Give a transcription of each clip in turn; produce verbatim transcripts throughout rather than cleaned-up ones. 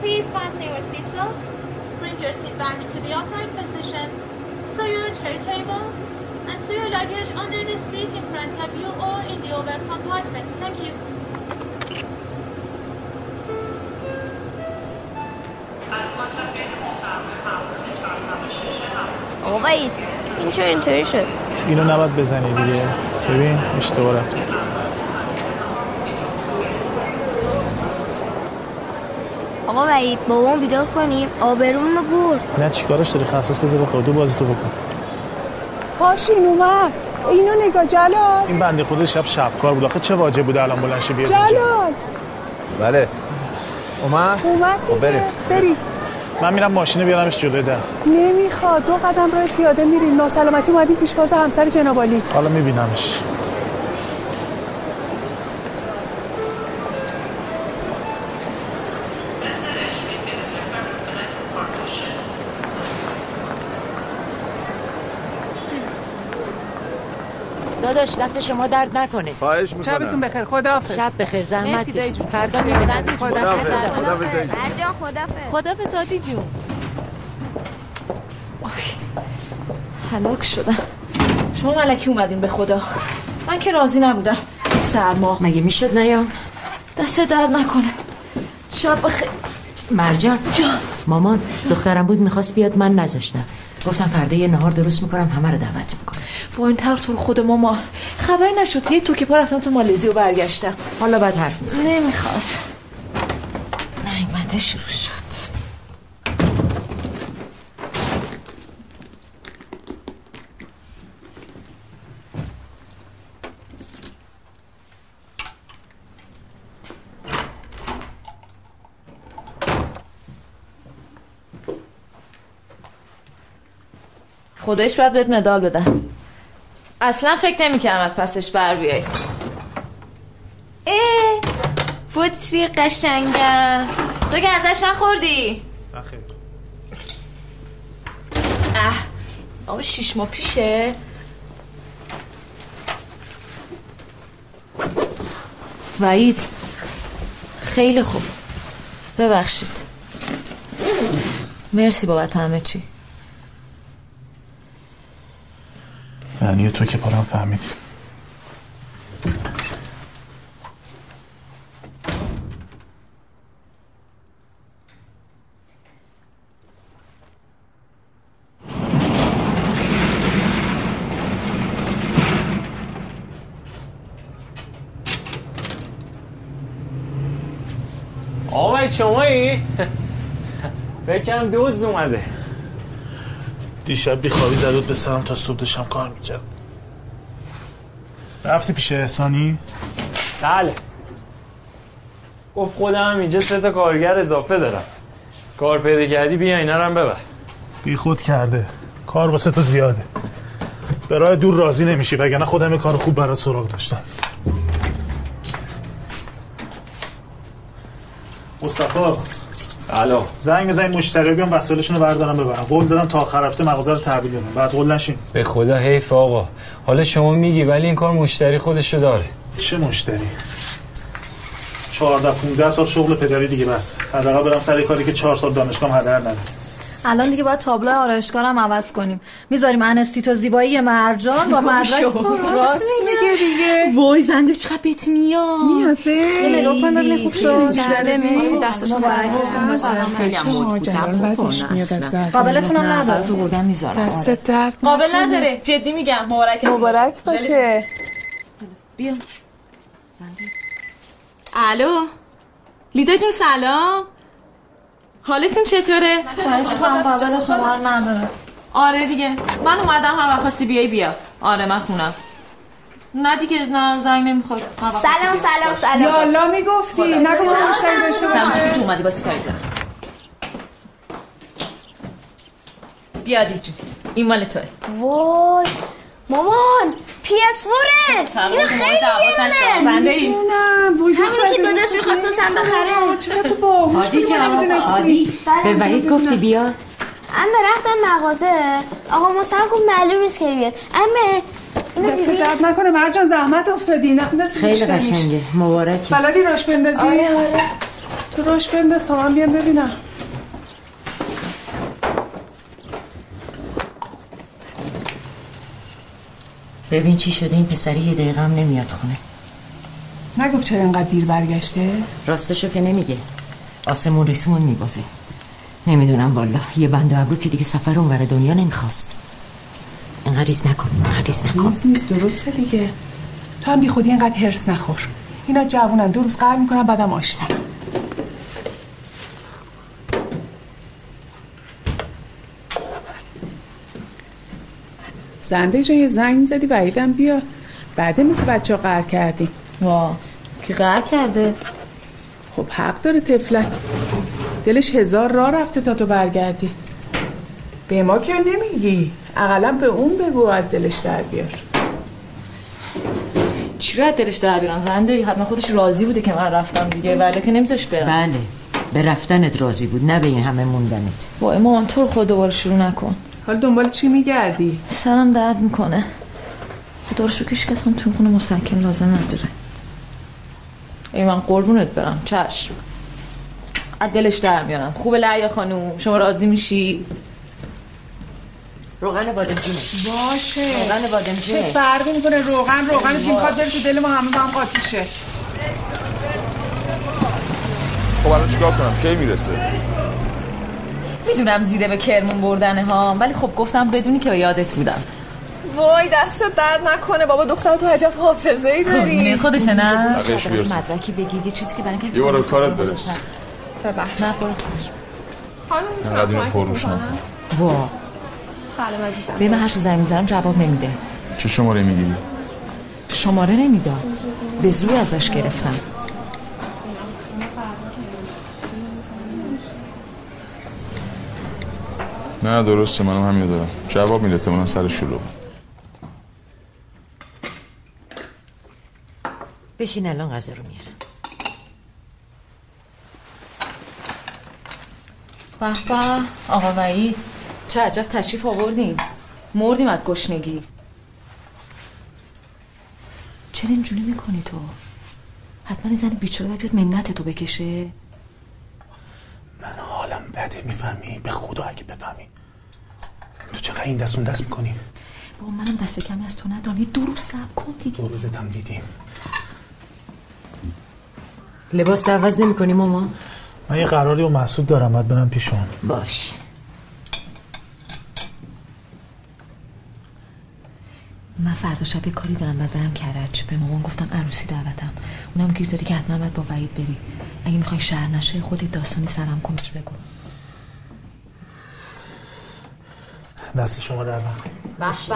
Please fasten your seatbelt. Bring your seatbelt into the upright position. Store your tray table and store your luggage under the seat in front of you or in the overhead compartment. Thank you. آقا وحید این چه اینطوری شد؟ اینو نباید بزنی دیگه. ببین اشتباه رفت. آقا وحید بابام بیدار کنیم. آبرومون رو برد. نه چیکارش داری؟ خساس بذار بخوره. دو بازی تو بکن. پاشین اومد. اینو نگاه جلال. این بنده خدا شب شبکار بود. آخه چه واجب بود الان بلند شه بیاد. جلال. بله. اومد؟ اومد دیگه. بریم. بریم. من میرم ماشین بیارمش جلوی در. نمیخواد. دو قدم راه پیاده میریم. ناسلامتی اومدیم پیشواز همسر جناب عالی. حالا میبینمش. داداش دست شما درد نکنه. خواهش میکنم. شبتون بخیر. خداحافظ. شب بخیر. زحمت کشید. فردا میبینید. خداحافظ. مرجان خداحافظ. خداحافظ عادی جون. هلاک شدم. شما ملکی اومدین به خدا. من که راضی نبودم. سرما. مگه میشد نیام؟ دست درد نکنه. شب بخیر. مرجان جان. مامان دخترم بود میخواست بیاد من نذاشتم. گفتم فردا یه نهار درست میکنم همه رو دعوت میکنم. وای این طرف تو خود ماما خبری نشد. یه توکی پا رفتم تو مالزی و برگشتم. حالا بعد حرف میزنم. نمیخواد. نیومده شروع شد. خودش باید بهت مدال بدن. اصلا فکر نمی‌کردم از پسش بر بیای. ای بطری قشنگم. تو که ازش نخوردی؟ نخیر. اه آب شیش ماه پیشه. وحید خیلی خوب. ببخشید. مرسی بابت همه چی. یعنی تو که پارم فهمیدی. آقای شمایی؟ فکرم دوز اومده. دیشب بیخوابی زدود به سرم تا صبح داشتم کار میکرد. رفتی پیش احسانی؟ بله گفت خودم اینجا سه تا کارگر اضافه دارم. کار پیدا کردی بیا اینا رو هم ببر. بی خود کرده. کار واسه تو زیاده. به راه دور راضی نمیشی وگرنه خودم کار خوب برات سراغ داشتم. مصطفی الو زنگ بزنید مشتری بیان وسایلشون رو بردارن ببرن. قول دادم تا آخر هفته مغازه رو تحویل بدم. بعد قول نشین. به خدا حیف آقا. حالا شما میگی ولی این کار مشتری خودشو داره. چه مشتری؟ چهارده پانزده سال شغل پدری دیگه بس. حداقل برم سر کاری که چهار سال دانشگاه هدر نداره. الان دیگه باید تابلو آرایشگارم عوض کنیم. میذاریم انستیتو زیبایی مرجان با مرجان. راست میگه دیگه. وای زنده چقدر بهت میاد. میاد. خیلی لطفا خوب شد. جله مرسی دستش براتون باشه. خیلی هم بود. دفعه قابلتونم نداره تو بردم میذارم. دست درد قابل نداره. جدی میگم مبارک مبارک باشه. بیا. زنده. الو. لیدا جون سلام. حالتون چطوره؟ خواهش می‌کنم قابل شما رو نداره. آره دیگه من اومدم هر وقت خواستی بیای بیا. آره من خونم. نه دیگه نه زنگ نمی‌خواد. سلام سلام سلام. یا الله میگفتی نگو من مشتری داشته باشم. تو اومدی واسه کاری دارم. بیا دیجون. این مال توئه. وای مامان پی اس فور اینو خیلی گرونه. میدونم همینو که داداش میخواست واسم بخره. چرا تو باهوش بودی من نمیدونستی؟ عادی به وحید گفتی بیا؟ اما رفتم مغازه آقا مصطفی گفت معلوم نیست که بیاد. اما اینو دست درد نکنه مرجان زحمت افتادی. خیلی قشنگه مبارکی. بلدی راش بندازی؟ آره آره تو روش بندست تا من بیام ببینم. ببین چی شده، این پسری یه دقیقه هم نمیاد خونه. نگفت چرا اینقدر دیر برگشته؟ راستشو که نمیگه، آسمون ریسمون میبافه. نمیدونم والا، یه بند ابرو که دیگه سفر اون ور دنیا نمیخواست. اینقدر ریز نکن، اینقدر ریز نکن. نیست نیست، درسته دیگه. تو هم بی خودی اینقدر هرس نخور. اینا جوونن، دو روز قهر میکنن بعدم آشتن. زنده جا یه زنگ زدی وحیدم بیا، بعده مثل بچه ها قهر کردی. وا که قهر کرده؟ خب حق داره طفلک، دلش هزار راه رفته تا تو برگردی. به ما که نمیگی، اقلا به اون بگو از دلش در بیار. چی رو از دلش در بیارم زنده؟ حتما خودش راضی بوده که من رفتم دیگه، ولی که نمیذاش برم. بله به رفتنت راضی بود، نه به این همه موندنت. با امام تو رو خود دوباره شروع نکن. حالا دنبال چی میگردی؟ سرم درد میکنه. دارشو کش کسان تو خونه مستحکم لازم نداره. ای من قربونت برم، چشم. از دلش در میارم. خوبه لعیا خانوم، شما راضی میشی؟ روغن بادمجونه. باشه. روغن بادمجونه. چه فرقی میکنه روغن روغن که میخواد دل تو دل ما همه هم قاطی شه. خب الان چیکار کنم؟ کی میرسه؟ میدونم زیره به کرمون بردنه ها، ولی خب گفتم بدونی که یادت بودم. وای دستت درد نکنه بابا، دختر تو عجب حافظه‌ای داری. خودش نه. آخرش بیارم. مدرکی بگیدی چیزی که برای اینکه یه بار کارت برس. ببخش. نه برو. خانم می‌خوام پروش نکنم. وا. سلام عزیزم. به من هر چیزی می‌ذارم جواب نمیده. چه شماره می‌گیری؟ شماره نمیداد. به زور ازش گرفتم. نه درسته، منم همین دارم. جواب میده تا منم سر شلوغ. بشین الان غذا رو میارم. به به آقا وحید، چه عجب تشریف آوردیم. مردیم از گشنگی. چرا اینجوری میکنی تو؟ حتما زن بیچاره باید بیاد منت تو بکشه. من حالم بده میفهمی؟ به خدا اگه بفهمی. تو چقدر این دست اون دست میکنی؟ بابا منم دست کمی از تو ندارم، یه دو روز صبر کن دیگه. دو روزت هم دیدیم. لباس عوض نمی کنی ماما؟ من یه قراری و محسود دارم، باید برم پیشون. باش. من فردا شب یه کاری دارم، باید برم کرج. به مامان گفتم عروسی دعوتم، اونم گیر دادی که حتما باید با وحید بری. اگه میخوای شر نشه خودت داستانی سرم کن بهش بگو. دست شما در نکنه. بخشه.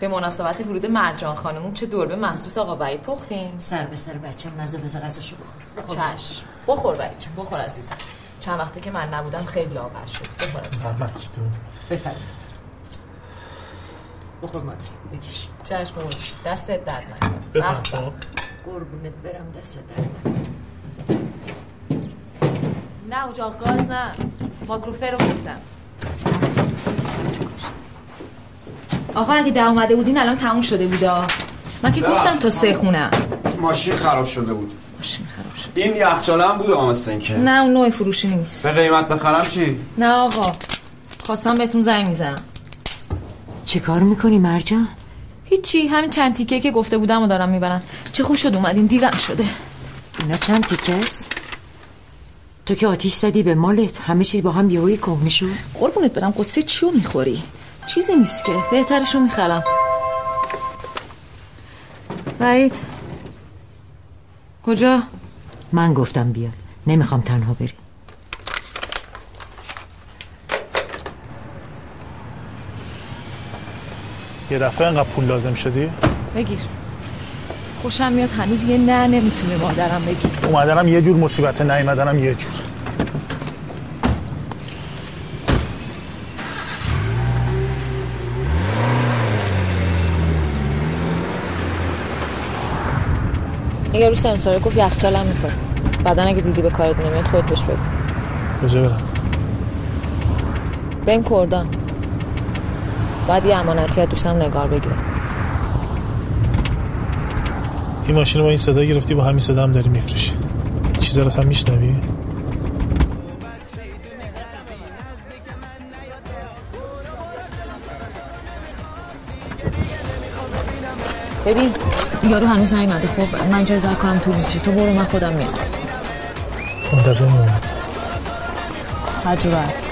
به مناسبت ورود مرجان خانم چه دوربه مخصوص آقا وحید پختیم. سر به سر بچه‌م، مزه بزن غذاشو بخور. چشم. بخور وحید جون، بخور عزیزم. چند وقته که من نبودم خیلی لاغر شد. بخور عزیزم. ممنونتون. بفرمایید. بخور مامان. بکش. چشم بابا. دستت درد نکنه. بفرمایید. قربونت برم دستت درد نکنه. نه اجاق گاز نه. ماکروفر رو گفتم. آخه اگه ده اومده بودین الان تموم شده بودا. من که گفتم تا سه خونم. ماشین خراب شده بود. ماشین خراب شد. این یخچاله هم بود اما مثل اینکه. نه اون نوع فروشی نیست. به قیمت بخرم چی؟ نه آقا. خواستم بهتون زنگ میزنم. چه کار میکنی مرجان؟ هیچی، همین چند تیکه که گفته بودم رو دارم میبرن. چه خوب شد اومدین، دیرم شده. اینا چند تیکه است؟ تو که آتیش زدی به مالت، همه چی با هم یهویی کم میشد. قربونت برم، قصه چیو میخوری؟ چیزی نیست که، بهترشو میخرم. وحید کجا؟ من گفتم بیاد، نمیخوام تنها بری. یه دفعه اینقدر پول لازم شدی؟ بگیر. خوشم میاد هنوز یه نه نمیتونه مادرم بگیر. اومدنم یه جور مصیبت، نیومدنم یه جور. یه روز سمساره گفت یخچالم میخوره. بعدن اگه دیدی به کارت نمیاد خودت بهش بگو. کجا برم؟ بریم کردان. باید یه امانتی از دوستم نگار بگیرم. این ماشین رو با این صدا گرفتی، با همین صدا هم داری میفروشی. چی چیزا رو اصلا میشنوی؟ ببین یارو هنوز نیومده. خب من جای زر کنم تو میچی، تو برو من خودم میام. منتظر میمونم. عجبت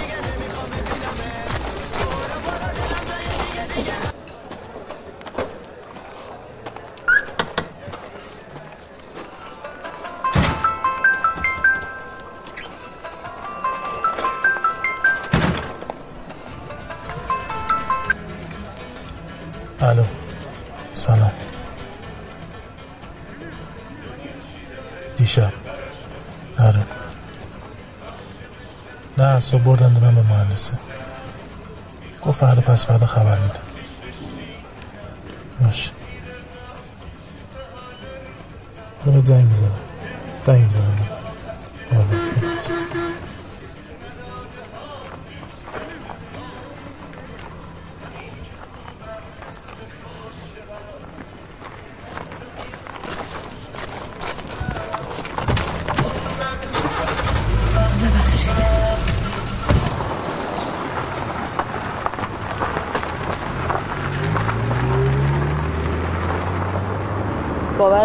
صبح بردن دونم به مهندسه، گفت فردا پس فردا خبر میدم. باشه حالا بهت زنگ میزنم زنگ میزنم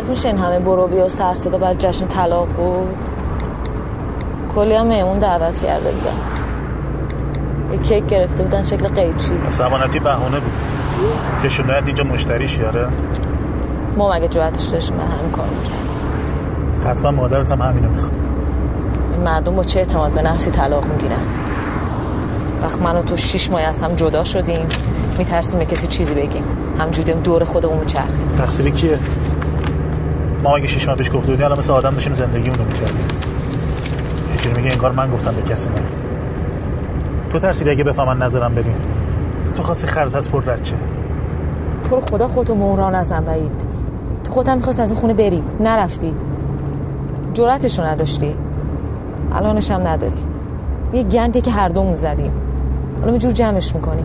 میشه این همه بروبی و سرصدا برای جشن طلاق بود. کلی هم مهمون دعوت کرده بودن، یه کیک گرفته بودن شکل قیچی. سبانتی بهونه بود که شداید اینجا مشتریش. یاره ما مگه جوعتش داشتیم به همین کار میکردیم. حتما مادرت هم همینو میخواد. این مردم با چه اعتماد به نفسی طلاق میگیرن؟ وقت من و تو شیش ماه از هم جدا شدیم، میترسیم به کسی چیزی بگیم، همجوریم دور خودمون میچرخیم. تقصیر کیه؟ ما اگه شش ماه پیش گفته بودیم الان مثل آدم داشتیم زندگیمون رو می‌کردیم. یه جوری میگه انگار من گفتم به کسی نگید. تو ترسیدی اگه بفهمن نظرم بدین. تو خواستی خرد از پر رد شه. تو رو خدا خودتو مهران نزن وحید. تو خودت هم می‌خواستی از این خونه بری، نرفتی. جرأتش رو نداشتی. الانش هم نداری. یه گندی که هر دومون زدیم. حالا یه جور جمعش می‌کنی.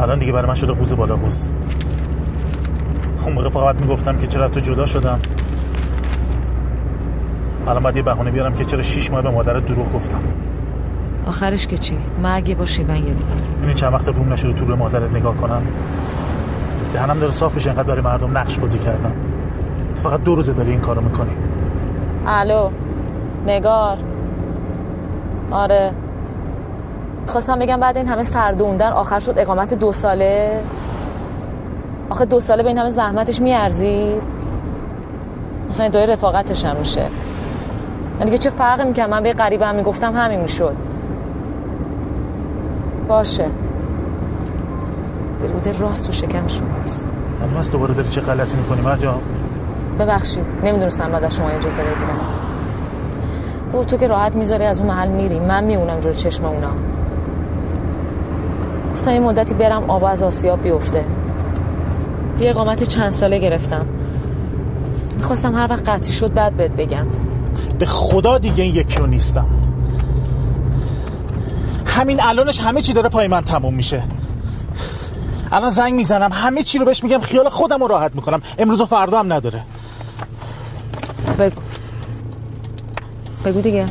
الان دیگه برای من شده قوز بالا قوز. اون موقع فقط میگفتم که چرا تو جدا شدم، الان باید یه بهونه بیارم که چرا شیش ماه به مادرت دروغ گفتم. آخرش که چی؟ مرگ با شیون یه بار. یعنی چند وقت روم نشده تو رو مادرت نگاه کنم، دهنم داره صاف بشه. اینقدر برای مردم نقش بازی کردم. تو فقط دو روزه داری این کارو میکنی. الو نگار. آره خواستم بگم بعد این همه سردوندن آخر شد اقامت دو ساله. آخه دو ساله به این همه زحمتش میارزید؟ مثلا ادعای رفاقتش هم میشه. من دیگه چه فرقی میکنم؟ من به غریبه هم میگفتم همین میشد. باشه روده راست و شکمشون نیست. من از دوباره داری چه غلطی میکنی مرجان؟ ببخشید نمیدونستم بعد از شما اجازه بگیرم. با تو که راحت میذاری از اون محل میری، من میمونم جلو چشم اونا. گفتم این مدتی برم آب از آسیاب بیفته. یه اقامت چند ساله گرفتم، میخواستم هر وقت قطعی شد بعد بهت بگم. به خدا دیگه این یکی رو نیستم. همین الانش همه چی داره پای من تموم میشه. الان زنگ میزنم همه چی رو بهش میگم، خیال خودم رو راحت میکنم. امروز و فردا هم نداره. بگو بگو دیگه.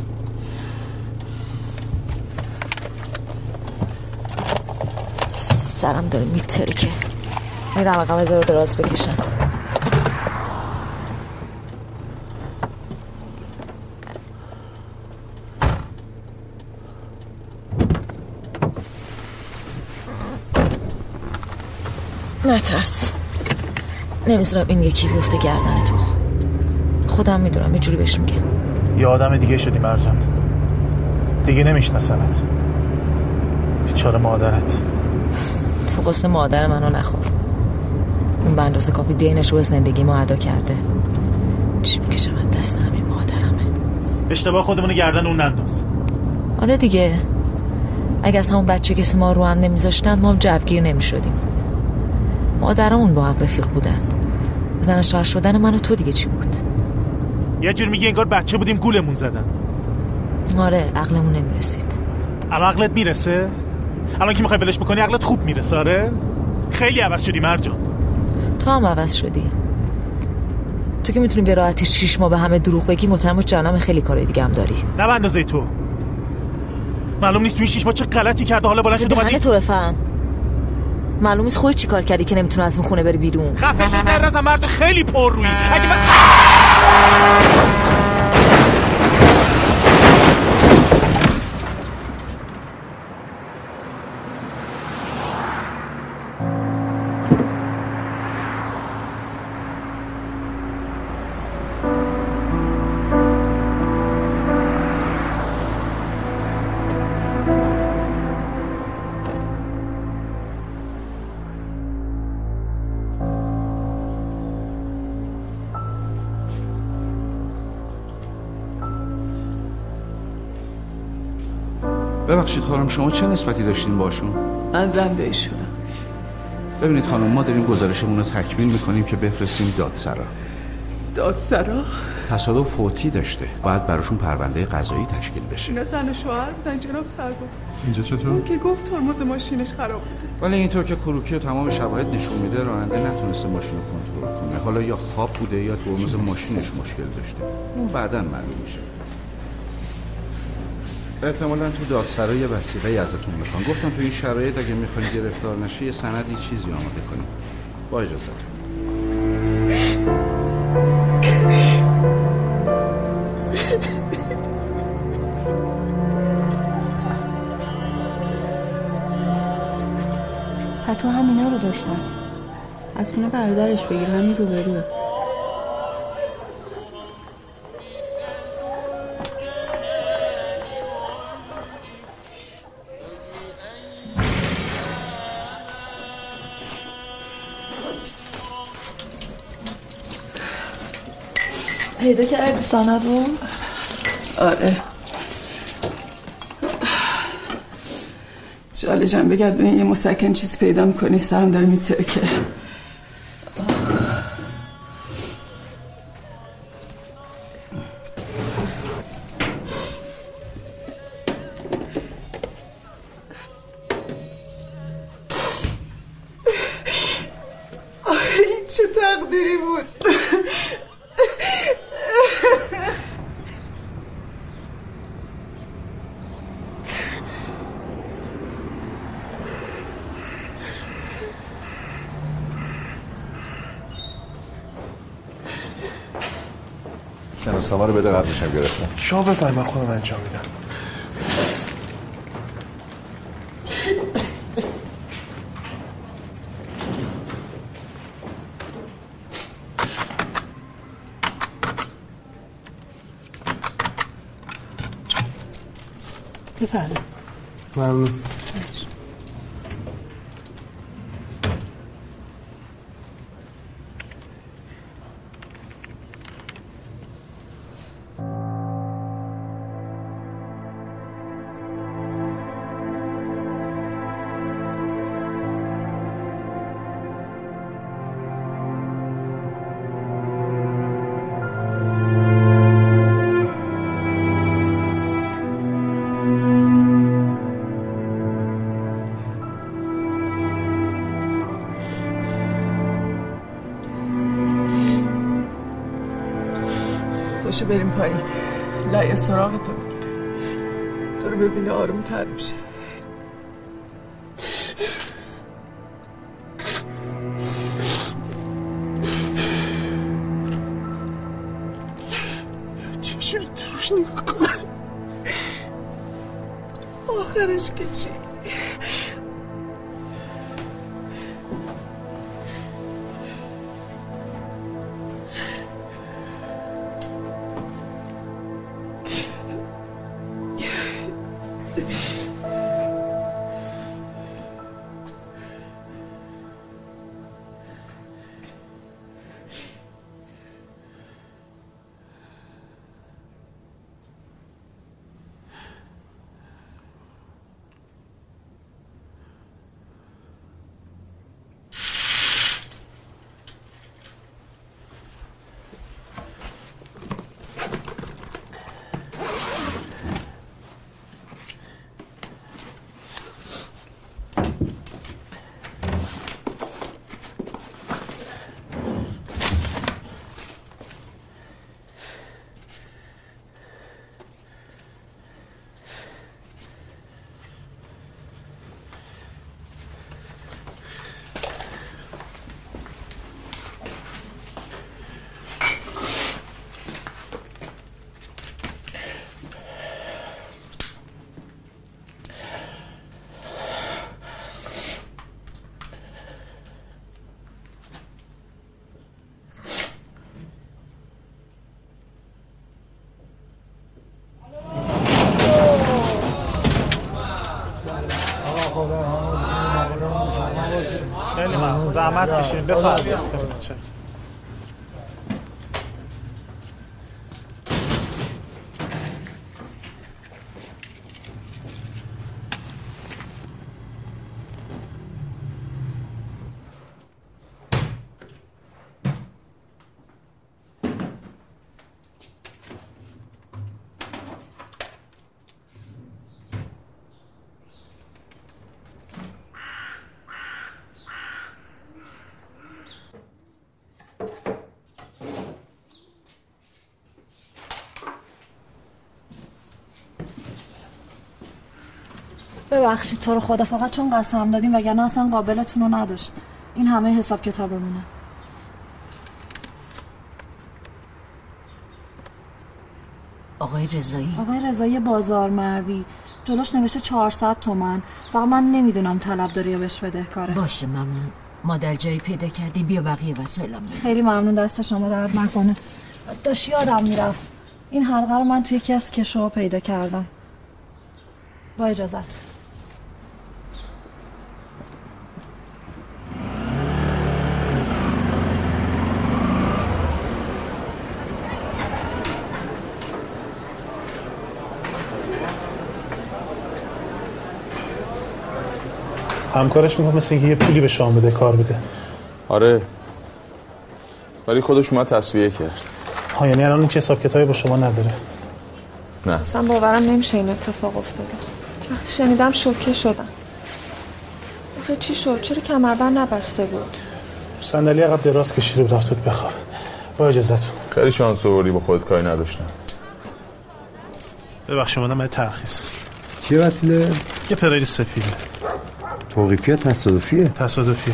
سرم داره میترکه. میرم اقام از رو دراز بکشم. نترس، نمیذارم این یکی بیفته گردن تو. خودم میدونم یه جوری بهش میگم. یه آدم دیگه شدی مرجان، دیگه نمیشناسنت. بیچاره مادرت. تو قصه مادر منو نخور. اون به اندازه کافی دینش رو به زندگی ما ادا کرده. چی میکشم از دست همین مادرمه. اشتباه خودمونو گردن اون ننداز. آره دیگه، اگه از همون بچه کسی ما رو هم نمیذاشتن ما هم جوگیر نمیشدیم. مادرمون با هم رفیق بودن. زن شوهر شدن من و تو دیگه چی بود؟ یه جور میگه انگار بچه بودیم گولمون زدن. آره عقلمون نمیرسید. الان عقلت میرسه؟ الان که میخوای ولش بکنی عقلت خوب میرسه. آره خیلی عوض شدی مرجان. تو هم عوض شدی. تو که میتونی به راحتی شیش ماه به همه دروغ بگی، مطمئن باش جهنم خیلی کارهای دیگه هم داری. نه به اندازه تو. معلوم نیست تو این شیش ماه چه غلطی کرده، حالا بالا شده اومدی. تو بفهم. معلوم نیست خودت چیکار کردی که نمیتونی از اون خونه بری بیرون. خفه شو زهر از مرد خیلی پر رویی. اگه من ببخشید خانم، شما چه نسبتی داشتین باشون؟ من زنده ایشونم. ببینید خانم، ما داریم گزارشمون رو تکمیل میکنیم که بفرستیم دادسرا. دادسرا؟ تصادف فوتی داشته، باید براشون پرونده قضایی تشکیل بشه. اینا زن و شوهر بودن جناب سرباز. اینجا چطور؟ اون که گفت ترمز ماشینش خراب بوده. ولی اینطور که کروکی و تمام شواهد نشون میده راننده نتونسته ماشین رو کنترل کنه. حالا یا خواب بوده یا ترمز ماشینش مشکل داشته. اون بعداً معلوم میشه. احتمالاً تو دادسرا یه وثیقه‌ای ازتون میخوان. گفتم تو این شرایط اگه میخوان گرفتار نشی یه سندی چیزی آماده کنیم. با اجازهتون. پتو هم اینا رو داشتن. از خونه برادرش بگیر، همین روبروه. پیدا کردی سند رو؟ آره. جاله جم بگرد به یه مسکن چیز پیدا میکنی، سرم داره میترکه. شما رو بده قبلش هم گرفتم. شما بفرمایید من خودم انجام میدم. بفرمایید. ممنون. باشه بریم پایین. لعیه سراغ تو بگیره، تو رو ببینه آروم تر میشه. چشوری تو روش نگاه کنه، آخرش که چی؟ خدا خیلی ممنون، زحمت کشیدین. بفرمایید. ببخشید تو رو خدا، فقط چون قسم دادیم وگرنه اصلا قابلتون رو نداشت. این همه حساب کتاب مونه. آقای رضایی آقای رضایی بازار مروی، جلوش نوشته چهارصد تومن. فقط من نمیدونم طلب داره یا بهش بدهکاره. باشه ممنون، مادر جایی پیدا کردی بیا بقیه وسایلم. خیلی ممنون، دست شما درد نکنه. داشت یادم میرفت این حلقه رو من توی یکی از کشوها پیدا کردم. با اجازت. همکارش میکنه مثل اینکه یه پولی به شام بده کار بده. آره ولی خودش اومد تصفیه کرد. ها یعنی الان هیچ حساب کتابی با شما نداره؟ نه اصلا باورم نمیشه این اتفاق افتاده. وقتی شنیدم شوکه شدم. آخه چی شد؟ چرا کمربند نبسته بود؟ صندلی عقب دراز کشید و رفت تو بخواب. با اجازهتون. خیلی شانس آوردی با خودت کاری نداشتم. ببخشید اومدم برای ترخیص. چه وسیله؟ یه پرایل سفیده. توقیفی ها تصادفیه؟ تصادفیه.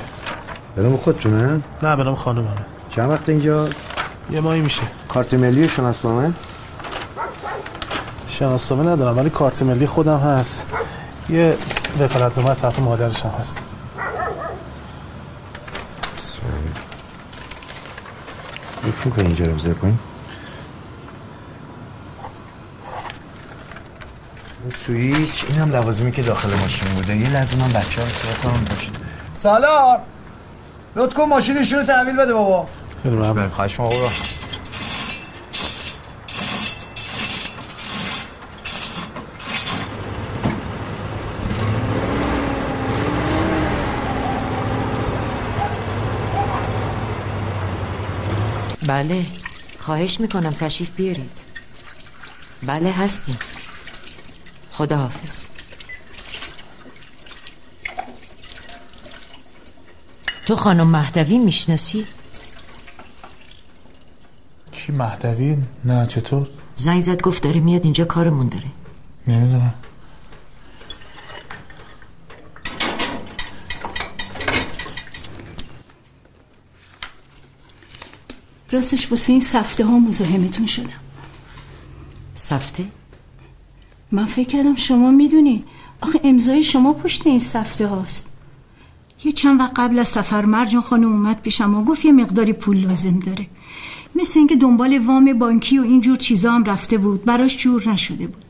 به نام خودتونه؟ نه به نام خانومه. چند وقت اینجا؟ یه ماهی میشه. کارت ملی شناسنامه؟ شناسنامه ندارم ولی کارت ملی خودم هست. یه وکالتنامه از طرف مادرش هم هست. بسم الله. یک فوق اینجا رو بذار کنیم. سویچ، این هم لوازمی که داخل ماشین بوده. یه لحظه من بچه ها رو سیاه کنم باشید. سالار لطف کن ماشینشون رو تحویل بده بابا. خیلی ممنون. خواهش ما بابا. بله خواهش میکنم تشریف بیارید. بله هستیم. خداحافظ. تو خانم مهدوی میشناسی؟ کی مهدوی؟ نه چطور؟ زنگ زد گفت داره میاد اینجا کارمون داره. نمیدونم. راستش واسه این سفته ها مزاحمتون شدم. سفته؟ من فکر کردم شما میدونین. آخه امضای شما پشت این سفته هاست. یه چند وقت قبل از سفر مرجان خانم اومد پیشم و گفت یه مقداری پول لازم داره. مثل اینکه دنبال وام بانکی و اینجور چیزا هم رفته بود، براش جور نشده بود.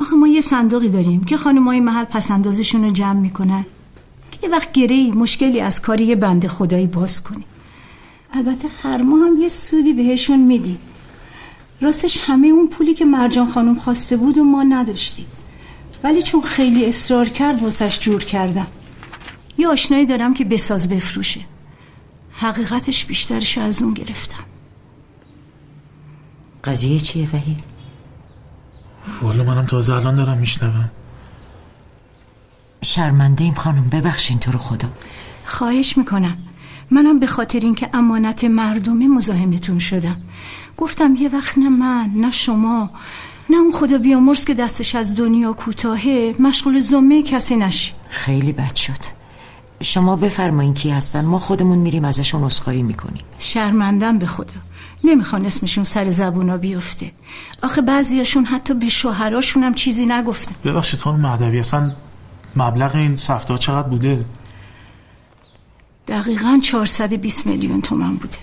آخه ما یه صندوقی داریم که خانمای محل پسندازشون رو جمع میکنن که یه وقت گرهی مشکلی از کاری یه بنده خدایی باز کنی. البته هر ماه هم یه سودی بهشون میدی. راستش همه اون پولی که مرجان خانم خواسته بود و ما نداشتیم، ولی چون خیلی اصرار کرد واسش جور کردم. یه آشنایی دارم که بساز بفروشه. حقیقتش بیشترشو از اون گرفتم. قضیه چیه وحید؟ والا منم تازه الان دارم میشنوم. شرمنده ایم خانم، ببخشین تو رو خدا. خواهش میکنم. منم به خاطر اینکه امانت مردمی مزاحمتون شدم. گفتم یه وقت نه من نه شما نه اون خدا بیامرز که دستش از دنیا کوتاهه مشغول ذمه کسی نشی. خیلی بد شد. شما بفرمایین کی هستن، ما خودمون میریم ازشون عذرخواهی میکنیم. شرمندم به خدا، نمیخوان اسمشون سر زبونا بیفته. آخه بعضیاشون حتی به شوهراشون هم چیزی نگفتن. ببخشید خانم مهدوی، اصلا مبلغ این سفته چقدر بوده؟ دقیقاً چهارصد و بیست میلیون تومان بوده.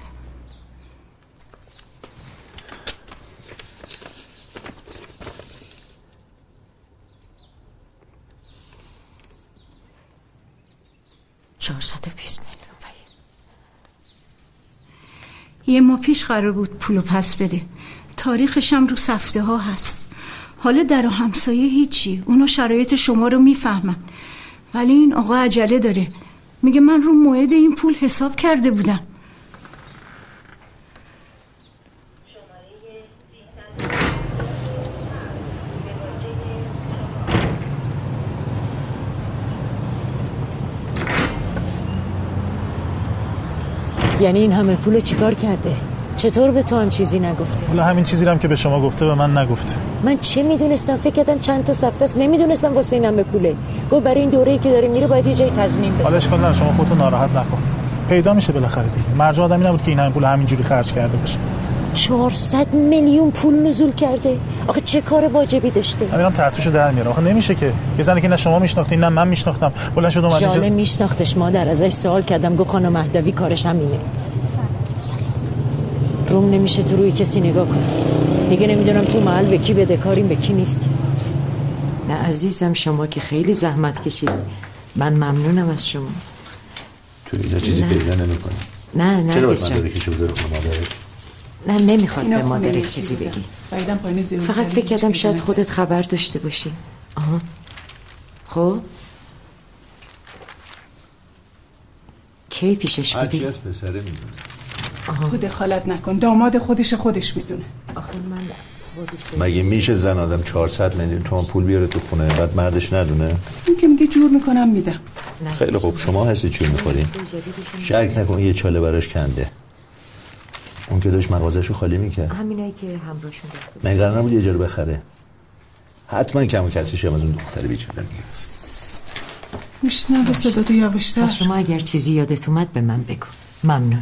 چهارصد و بیست میلیون وحید. یه ما پیش قرار بود پولو پس بده، تاریخش هم رو سفته ها هست. حالا در و همسایه هیچی، اونو شرایط شما رو میفهمن، ولی این آقا عجله داره. میگه من رو موعد این پول حساب کرده بودم. یعنی این همه پول چیکار کرده؟ چطور به تو هم چیزی نگفته؟ حالا همین چیزی هم که به شما گفته به من نگفت. من چه میدونستم؟ فکر کردم چند تا سفته است، نمیدونستم واسه اینم به پوله. گفت برای این دوره‌ای که داری میره باید یه جای تضمین بزنی. حالا اشکال نداره، شما خودتو ناراحت نکن، پیدا میشه بالاخره دیگه. مرجان آدمی نبود که این همه پول همینجوری خرج کرده باشه. چهارصد میلیون پول نزول کرده. آخه چه کار واجبی داشته؟ من میگم ترتوشو در میارم. آخه نمیشه که یه زنی که نه شما میشناختین نه من میشناختم بلند شد اومد اینجا. جان میشناختش، مادر ازش سوال کردم، گفت خانم مهدوی کارش همینه. سلام. روم نمیشه تو روی کسی نگاه کنی. دیگه نمیدونم تو محل به کی بدهکاریم به کی نیست. نه عزیزم، شما که خیلی زحمت کشید، من ممنونم از شما. تو اینا چیزی پیدا نمی‌کنی. نه نه چرا واسه من کشو بذارم مادر؟ نه نمیخواد به مادر چیزی بگی. فقط فکر کردم شاید خودت خبر داشته باشی. آها خب کی پیشش بودی؟ هرچی از پسره میدونه. خود دخالت نکن، داماد خودش خودش میدونه. آخه من خودش مگه میشه زن آدم چهارصد میلیون تومان پول بیاره تو خونه بعد مردش ندونه؟ اون که میگه جور میکنم میدم. خیلی خوب، شما هستی چی میخورین؟ شرک نکن یه چاله براش کنده. اون که داشت مغازه‌شو خالی می‌کرد، همینایی که همراهشون بود، نگران نبود یه جا رو بخره. حتما کم کسیش هم از اون دختره بیچاره میگه. میشنوه صدا تو یواشتر. پس شما اگر چیزی یادت اومد به من بگو. ممنون.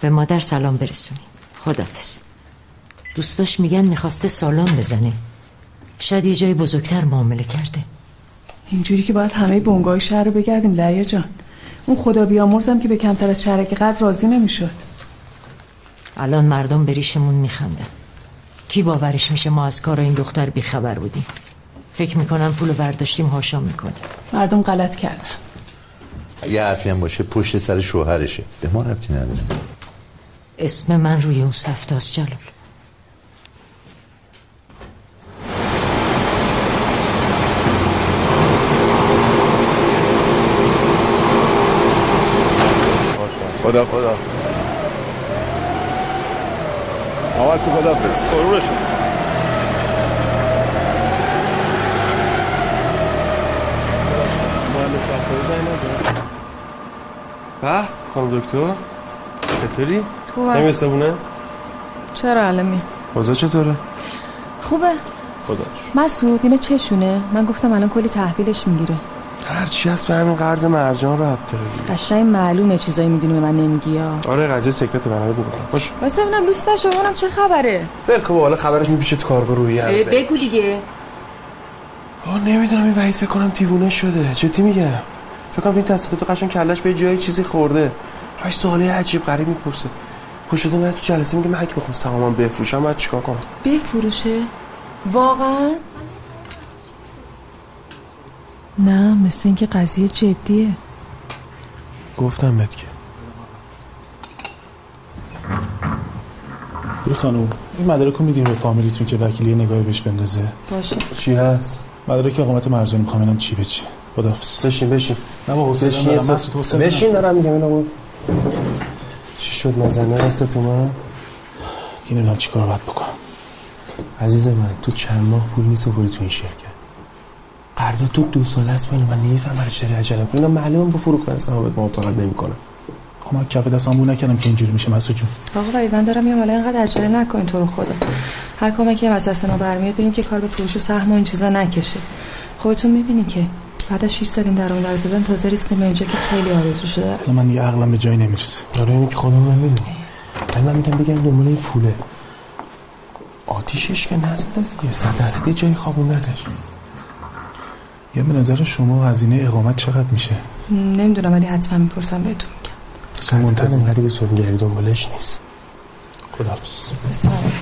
به مادر سلام برسونی. خداحافظ. دوستاش میگن میخواسته سلام بزنه، شاید یه جای بزرگتر معامله کرده. اینجوری که باید همه بنگاه شهر رو بگردیم لیا جان. اون خدا بیامرزم که به کمتر از شرک قلب راضی نمیشد. الان مردم به ریشمون میخندن. کی باورش میشه ما از کار این دختر بیخبر بودیم؟ فکر میکنم پولو برداشتیم هاشا میکنه. مردم غلط کردن. اگه حرفی هم باشه پشت سر شوهرشه، به ما ربطی نداره. اسم من روی اون سفتاست جلال. خدا خدا آواز خدا فرست سرورش. به خانم دکتر چطوری؟ خوبه. نمیستبونه؟ چرا علمی؟ بازا چطوره؟ خوبه خداش. مسعود اینه چشونه؟ من گفتم الان کلی تحویلش میگیره. هرچی هست به همین قرض مرجان ربط داره. قشنگ معلومه چیزایی میدونی به من نمیگی. آره قضیه سکرت منو بگفتم. باشه. واسه منم دوستش اونم چه خبره؟ فکر کنم حالا خبرش میپیچه تو کارگاه روحی ارزه. بگو دیگه. آه نمیدونم این وحید فکر کنم دیوونه شده. جدی میگم. فکر کنم این تصادف قشنگ کلاش به جای چیزی خورده. هاش سوالی عجیب غریب میپرسه. پوشیده من تو جلسه میگه من حق میخوام سهامم بفروشم، بعد چیکار کنم؟ بفروشه؟ واقعا؟ نه مثل اینکه قضیه جدیه. گفتم بهت که بری خانم این مدارک رو میدیم به فامیلیتون که وکیلی نگاهی بهش بندازه. باشه. چی هست؟ مدارک اقامت مرجان. میخوام اینم چی به چی. خداحافظ. بشین بشین. نه با حوصله ندارم. بشین دارم میگم اینا چی شد نزنه راست تو من؟ که نمیدونم چی کار باید بکنم. عزیز من تو چند ماه پول میسپاری تو این شرکت. قرارداد تو دو سال است بین من نیفهمم برای چه عجله کنم. اینا معلومه با فروختن سهامت موافقت نمی‌کنه. خب من کف دستم بو نکردم که اینجوری میشه مسعود جون. آقا وای من دارم میام الان اینقدر عجله نکنین تو رو خدا. هر کمکی هم از دستنا برمیاد ببین که کار به فروش سهم و این چیزا نکشه. خودتون می‌بینین که بعد از شش سال این درآمد در زدن تازه ریسم اینجا که خیلی آرزو شده. من دیگه عقلم به جایی نمیرسه. آره اینی که خودمون نمی‌دونیم. من میگم بگم دنبال این پوله. آتیشش که نزده دیگه صد درصد جای خوابوندتش. یا به نظر شما هزینه اقامت چقدر میشه؟ نمیدونم ولی حتما میپرسم بهتون میگم. منتظر اینقدر به سوگیری دنبالش نیست. خداحافظ. بسم الله.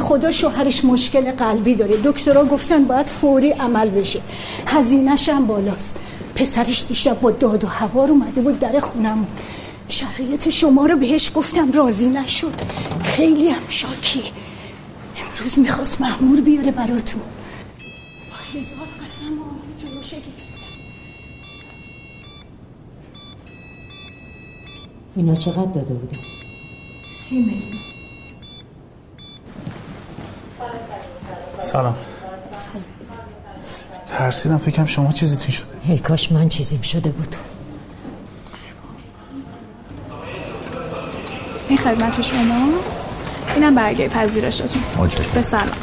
خدا شوهرش مشکل قلبی داره، دکترها گفتن باید فوری عمل بشه، هزینه‌ش هم بالاست. پسرش دیشب با داد و هوار اومده بود در خونمون. شرایط شما رو بهش گفتم، راضی نشد، خیلی هم شاکیه. امروز میخواست مأمور بیاره براتون. با هزار قسم آنی جلوشه گرفتم. اینا چقدر داده بودن؟ سی میلیون. سلام. سلام. ترسیدم، فکرم شما چیزیتون شده. هی کاش من چیزیم شده بود. این خدمت شما، اینم برگه پذیرشتون. متشکرم. به سلام.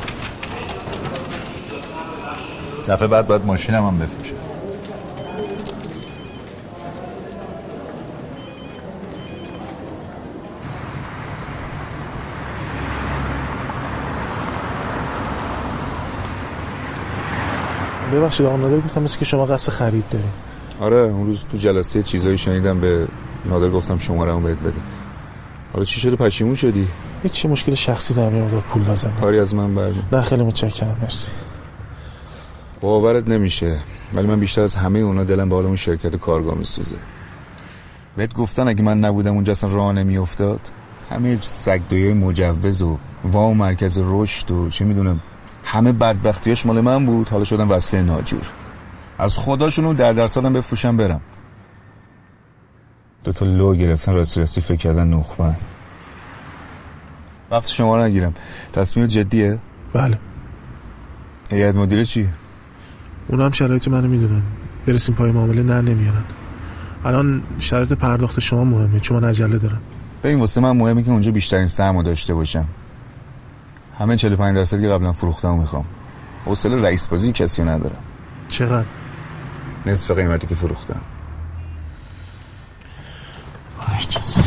دفعه بعد باید ماشینم هم بفروشه. ببخشید آقا نادر، گفتم مثل که شما قصد خرید داریم. آره اون روز تو جلسه چیزایی شنیدم، به نادر گفتم شماره‌مو بهت بده. آره چی شده، پشیمون شدی؟ هیچ چی، مشکل شخصی دارم، یه مقدار پول لازمه. کاری از من برده؟ نه خیلی متشکرم مرسی. باورت نمیشه ولی من بیشتر از همه اونا دلم به حال اون شرکت کارگاه میسوزه. بهت گفتن اگه من نبودم اونجا اصلا راه نمیافتاد. همه سگدویای مجوز و وام مرکز رشد و چه میدونم همه بدبختیاش مال من بود، حالا شدم وصله ناجور. از خداشونو در درصدم بفروشم برم. دوتا لو گرفتن، راستی راستی فکر کردن نخبه. وقت شما رو نگیرم، تصمیم جدیه؟ بله. هیئت مدیره چی؟ اون هم شرایط منو میدونن، برسیم پای معامله نه نمیارن. الان شرایط پرداخت شما مهمه چون من عجله دارم. ببین واسه من مهمه که اونجا بیشترین سهمو داشته باشم. همه چهل و پنج درصد که قبلا فروختمو میخوام. حوصله رئیس بازی کسیو ندارم. چقدر؟ نصف قیمتی که فروختم. وای چیزا.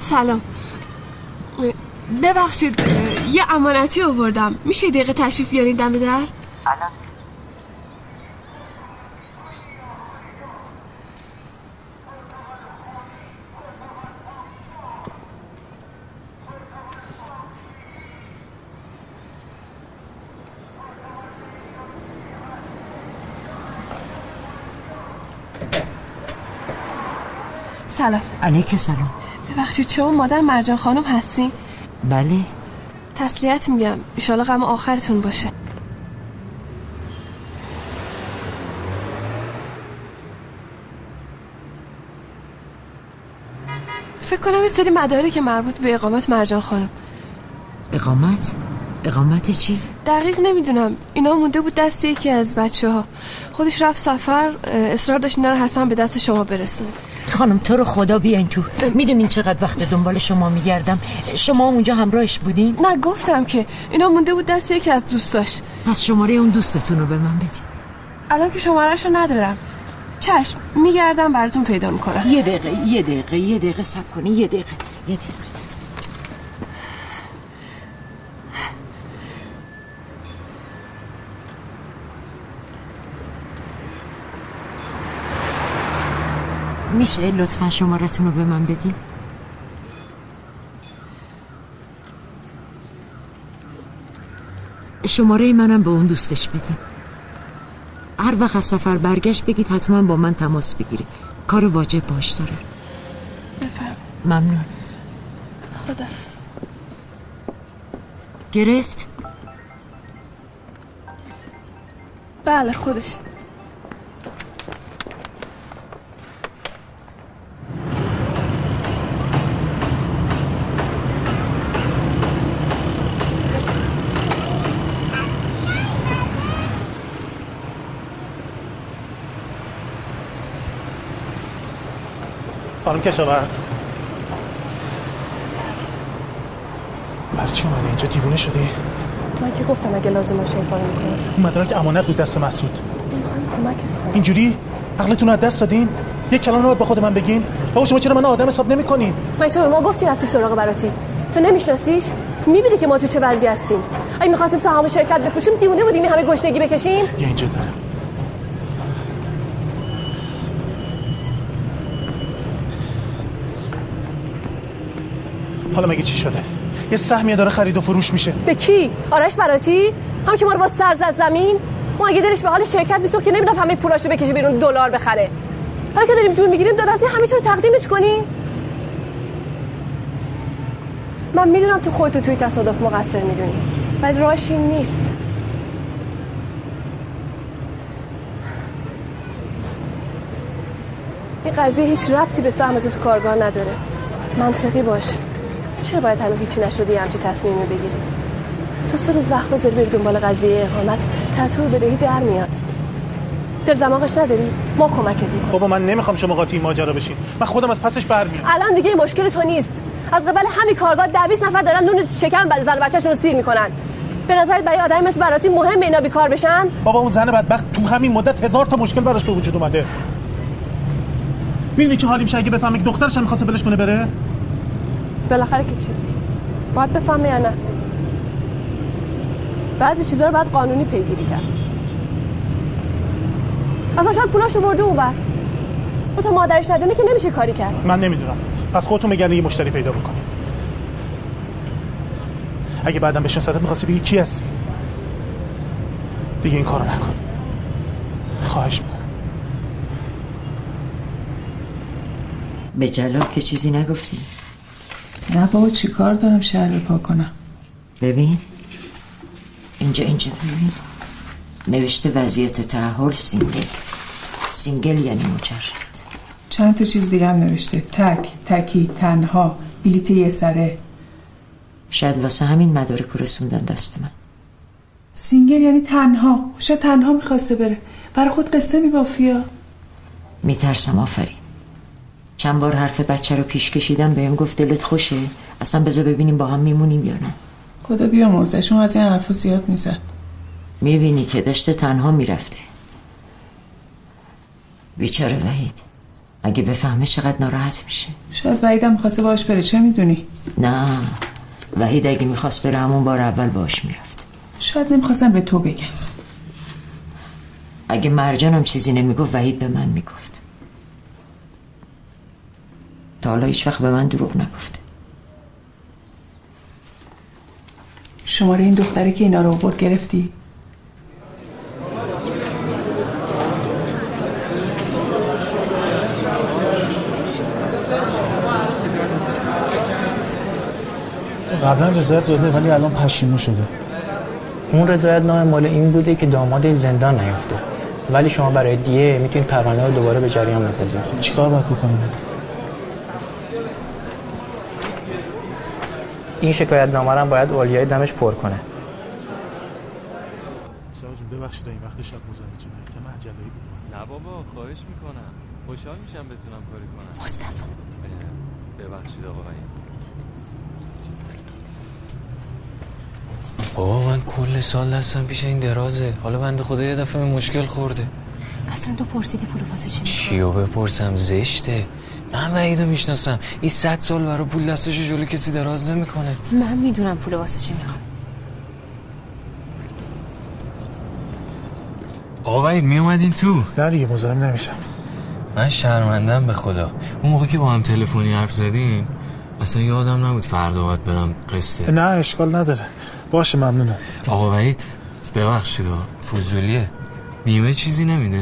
سلام. ببخشید یه امانتی آوردم، میشه دقیقه تشریف بیارید دم در؟ الان. سلام. علیکم سلام. ببخشید شما مادر مرجان خانم هستین؟ بله. تسلیت میگم، ان شاءالله غم آخرتون باشه. فکر کنم یه سری مدارک مربوط به اقامت مرجان خانم. اقامت؟ اقامت چی؟ دقیق نمیدونم، اینا مونده بود دست یکی از بچه‌ها. خودش رفت سفر، اصرار داشت اینا رو حتما به دست شما برسونه. خانم تو رو خدا بیاین تو، میدونین چقدر وقت دنبال شما میگردم. شما اونجا همراهش بودین؟ نه گفتم که اینا مونده بود دست یکی از دوستاش. پس شماره اون دوستتون رو به من بدین. الان که شماره‌شو ندارم. چشم، میگردم براتون پیدا میکنم. یه دقیقه یه دقیقه یه دقیقه صبر کنین، یه دقیقه یه دقیقه. میشه لطفا شمارتون رو به من بدین؟ شماره منم به اون دوستش بدین. هر وقت از سفر برگشت بگید حتما با من تماس بگیری، کار واجب باش داره. بفرم. ممنون. خدا گرفت؟ بله خودش. خانم کشاورز برای چی اومده اینجا؟ دیوونه شده؟ من که گفتم اگه لازم باشه این کارو میکنم. مدارک امانت بود دست مسعود. میخوام کمکت کنم. اینجوری عقلتون رو از دست دادین؟ یک کلام رو با خود من بگین. بابا شما چرا منو آدم حساب نمی‌کنین؟ مگه تو به ما گفتی رفتی سراغ براتی؟ تو نمی‌شناسیش؟ می‌بینی که ما تو چه وضعی هستیم؟ اگه می‌خواستیم سهام شرکت بفروشیم دیونه بودیم همه گشنگی بکشیم؟ یه اینجا دارم. حالا مگه چی شده؟ یه سهمیه داره خرید و فروش میشه. به کی؟ آرش براتی؟ هم که ما رو با سر زد زمین؟ ما اگه دلش به حال شرکت می‌سوخت که نمی‌رفت همه پولاشو بکشه بیرون دلار بخره. حالا که داریم جون میگیریم داد از همه چی رو تقدیمش کنی؟ من میدونم تو خودتو توی تصادف مقصر میدونی، ولی راهش این نیست. این قضیه هیچ ربطی به سهمتو تو کارگاه نداره. منطقی باش. چرا باید هنو هیچی نشده یه همچی تصمیمی بگیری؟ تو سه روز وقت بذاری بری دنبال قضیه اقامت، تطور بدهی در میاد. در دماغش نداری؟ ما کمکت میکنم. بابا من نمیخوام شما قاطی ماجرا بشین، من خودم از پسش برمیام. الان دیگه مشکل تو نیست. از قبل همین کارگاه ده بیست نفر دارن نون شکم برای زن بچه‌شون رو سیر میکنن. به نظرت برای آدمی مثل براتی مهمه اینا بیکار بشن؟ بابا اون زن بدبخت تو همین مدت هزار تا مشکل براش به وجود اومده. می‌بینی چه حالی میشه اگه بفهمه که دخترش هم می‌خواد بلش کنه بره؟ بالاخره که چی؟ باید بفهمه یا نه؟ بعضی چیزا رو باید قانونی پیگیری کرد. اصلا شاید پولاشو برده اونور. تو تا مادرش ندونه که نمیشه کاری کرد. من نمیدونم. پس خودتون بگردین یه مشتری پیدا بکنید. اگه بعدم بهشون صدت می‌خواستی بگی کی هستی؟ دیگه این کارو نکن. خواهش می‌کنم. به جلال که چیزی نگفتی؟ نه بابا چی کار دارم شهر پا کنم. ببین اینجا اینجا ببین نوشته وضعیت تعهل سینگل. سینگل یعنی مجرد. چند تا چیز دیگه هم نوشته. تک، تکی، تنها، بلیت یه سره. شاید واسه همین مدارک رو رسوندن دست من. سینگل یعنی تنها. شاید تنها میخواسته بره. برای خود قصه میبافیا. میترسم آفرین. چند بار حرف بچه رو پیش کشیدم بهم گفت دلت خوشه. اصلا بذار ببینیم با هم میمونیم یا نه. خدا بیامرزشون از این حرفا زیاد میزد. میبینی که داشته تنها میرفته. بیچاره وحید اگه بفهمه چقدر ناراحت میشه. شاید وحید هم میخواسته باش بره. چه میدونی؟ نه وحید اگه میخواست بره همون بار اول باش میرفت. شاید نمیخواستم به تو بگم. اگه مرجانم چیزی نمیگفت وحید به من میگفت. تا حالا هیچ وقت به من دروغ نگفته. شماره این دختره که اینا رو آورد گرفتی؟ قبلا رضایت داده ولی الان پشیمون شده. اون رضایت نامه مال این بوده که داماد زندان نیفته، ولی شما برای دیه میتونید پرونده رو دوباره به جریان بندازید. خب چیکار باید بکنیم؟ این شکایت نامه رو باید اولیای دمش پر کنه. سارا جون ببخشید این وقت شب مزاحمت شدم. من عجله بود. نه بابا خواهش میکنم. خوشحال میشم بتونم کاری کنم. مصطفی ببخشید آقا. بابا من کل سال دستم پیش این درازه. حالا بنده خدا یه دفعه به مشکل خورده. اصلا تو پرسیدی پول واسه چی؟ چیو بپرسم زشته. من وحیدو میشناسم. این صد سال برای پول دستشو جلو کسی دراز نمیکنه. من میدونم پول واسه چی میخوام. آقا وحید می اومدین تو؟ نه دیگه مزاحم نمیشم. من شرمندم به خدا. اون موقع که با هم تلفنی حرف زدیم اصلا یادم نبود فردا باید برم قصه. نه اشکال نداره. باشه ممنونم. آقا وحید ببخشید فضولیه. نیمه چیزی نمیده؟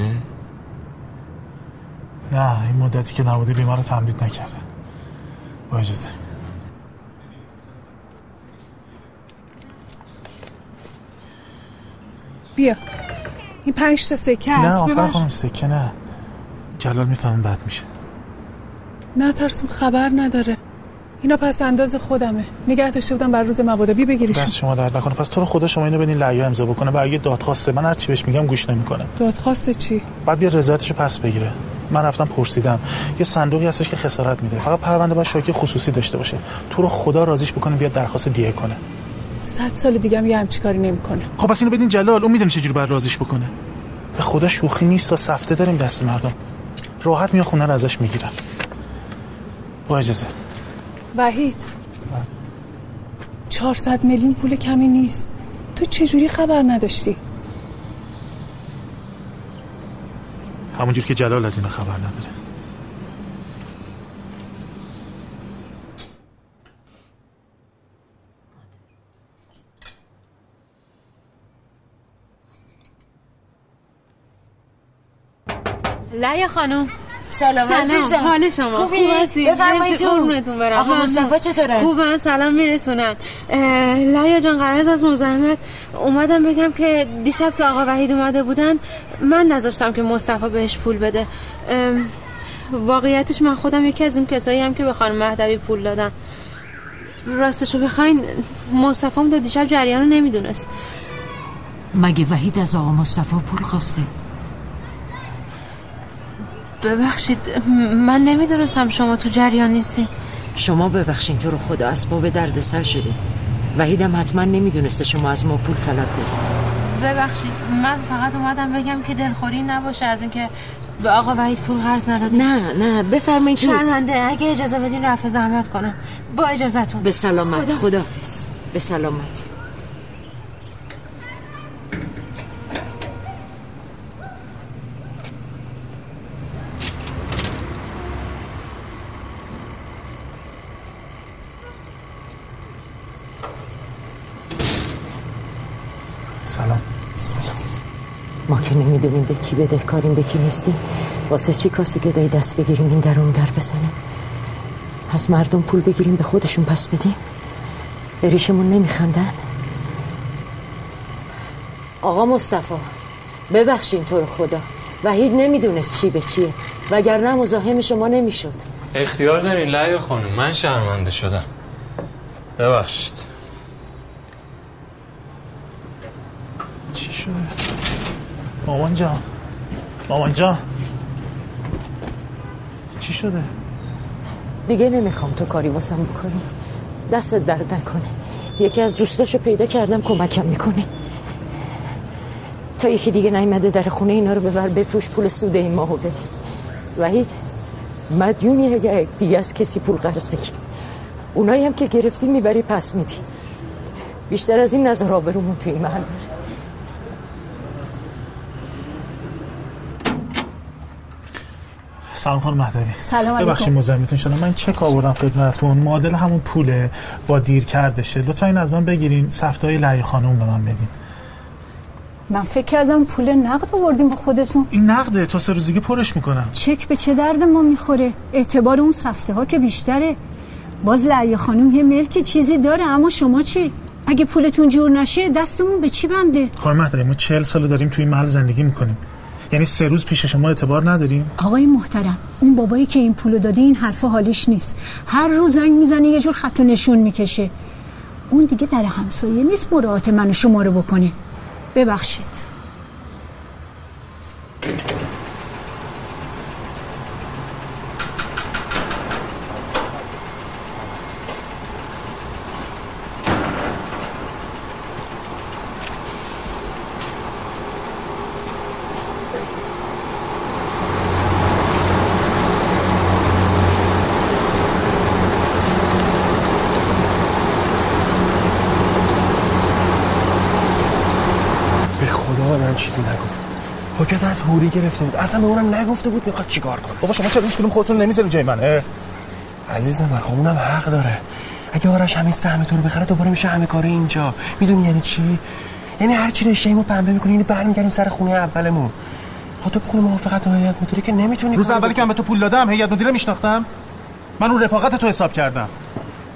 نه این مدتی که نبوده بیمار رو تمدید نکرده. با اجازه. بیا این پنج تا سکه هست. نه آخر خانم سکه نه. جلال میفهمه بد میشه. نه ترسم خبر نداره. اینا پس انداز خودمه. نگه داشته بودم بر روز مبادا. بی بگیریشون. دست شما درد نکنه. پس تو رو خدا شما اینو بدین لعیا امضا بکنه. برای دادخواسته من هر چی بهش میگم گوش نمیکنه. دادخواسته چی؟ بعد بیا رضایتشو پس بگیره. من رفتم پرسیدم. یه صندوقی هستش که خسارت میده. فقط پرونده باید شاکی خصوصی داشته باشه. تو رو خدا راضیش بکنه بیاد درخواست دیه کنه. صد سال دیگه هم یه همچی کاری نمیکنه. خب پس اینو بدین جلال. اون میدونه چه جوری بر راضیش بکنه. به خدا شوخی نیست. تا سفته داریم دست مردم. راحت میام خونه رو ازش میگیرم. با اجازه. وحید. چهارصد میلیون پول کمی نیست. تو چجوری خبر نداشتی؟ همونجور که جلال از اینا خبر نداره. لعیه خانم، سلام عزیزم، حال شما خوبی؟ بفرمایید قربونتون برم. آقا مصطفی چطوره؟ خوبه، سلام میرسونن. لعیه جان، قرض از مزاحمت اومدم بگم که دیشب که آقا وحید اومده بودن من نذاشتم که مصطفی بهش پول بده. واقعیتش من خودم یکی از اون کسایی هم که به خانم مهدوی پول دادن. راستشو بخواین مصطفی هم تا دیشب جریانو نمیدونست. مگه وحید از آقا مصطفی پول خواسته؟ ببخشید من نمیدونستم شما تو جریان نیستی. شما ببخشید تو رو خدا اسباب درد سر شده. وحیدم حتما نمیدونسته شما از ما پول طلب دارید. ببخشید من فقط اومدم بگم که دلخوری نباشه از اینکه به آقا وحید پول قرض ندادید. نه نه بفرمایید. شرمنده، اگه اجازه بدین رفع زحمت کنم. با اجازهتون. به سلامت. خداحافظ. به سلامت. نمیدونیم به کی بدهکاریم به کی نیستیم. واسه چی کاسه گدایی دست بگیریم این در اون در بزنه؟ از مردم پول بگیریم به خودشون پس بدیم؟ به ریشمون نمیخندن؟ آقا مصطفی ببخشین تو رو خدا، وحید نمیدونست چی به چیه وگرنه مزاحم شما نمیشد. اختیار دارین لعیه خانم، من شرمنده شدم، ببخشید. چی شده؟ مامان جان، مامان جان، چی شده؟ دیگه نمیخوام تو کاری واسم بکنی، دستت درد نکنه. یکی از دوستاشو پیدا کردم کمکم میکنه. تا یکی دیگه نیامده در خونه اینا رو ببر بفروش پول سود این ماهو بدی. وحید مدیونی اگه دیگه از کسی پول قرض بگیری، اونایی هم که گرفتی میبری پس میدی. بیشتر از این نظر آبرومون توی این محل بره. سلام خانم مهدوی. سلام علیکم. ببخشید مزاحمتون شدم. من چک آوردم خدمتتون، معادل همون پوله با دیر کردشه. لطفا این از من بگیرین، سفتای لعیه خانم به من بدین. من فکر کردم پول نقد آوردیم با خودتون. این نقده، تا سه روز دیگه پرش میکنم. چک به چه درد ما میخوره؟ اعتبار اون سفته ها که بیشتره. باز لعیه خانم یه ملکی چیزی داره، اما شما چی؟ اگه پولتون جور نشه دستمون به چی بنده؟ خانم مهدوی ما چهل سال داریم توی محل زندگی میکنیم، یعنی سه روز پیش شما اعتبار نداریم؟ آقای محترم، اون بابایی که این پولو داده این حرفا حالیش نیست. هر روز زنگ میزنه یه جور خط و نشون میکشه. اون دیگه در همسایه نیست مراعات من و شما رو بکنه. ببخشید. از هوری گرفته بود، اصلا به اونم نگفته بود میخواد چیکار کنه. بابا شما چرا هیچ کدوم خودتون نمیذارین جای من؟ عزیزم من خب اونم حق داره. اگه آرش همین سهم تو رو بخره دوباره میشه همه کاره اینجا. میدونی یعنی چی؟ یعنی هر چی رشته ما پنبه میکنی اینو برمیگردیم سر خونه اولمون. خاطر بکن موافقت و هیئت مدیره که نمیتونی. روز اولی که من به تو پول دادم هیئت مدیره میشناختم. من اون رفاقت تو حساب کردم.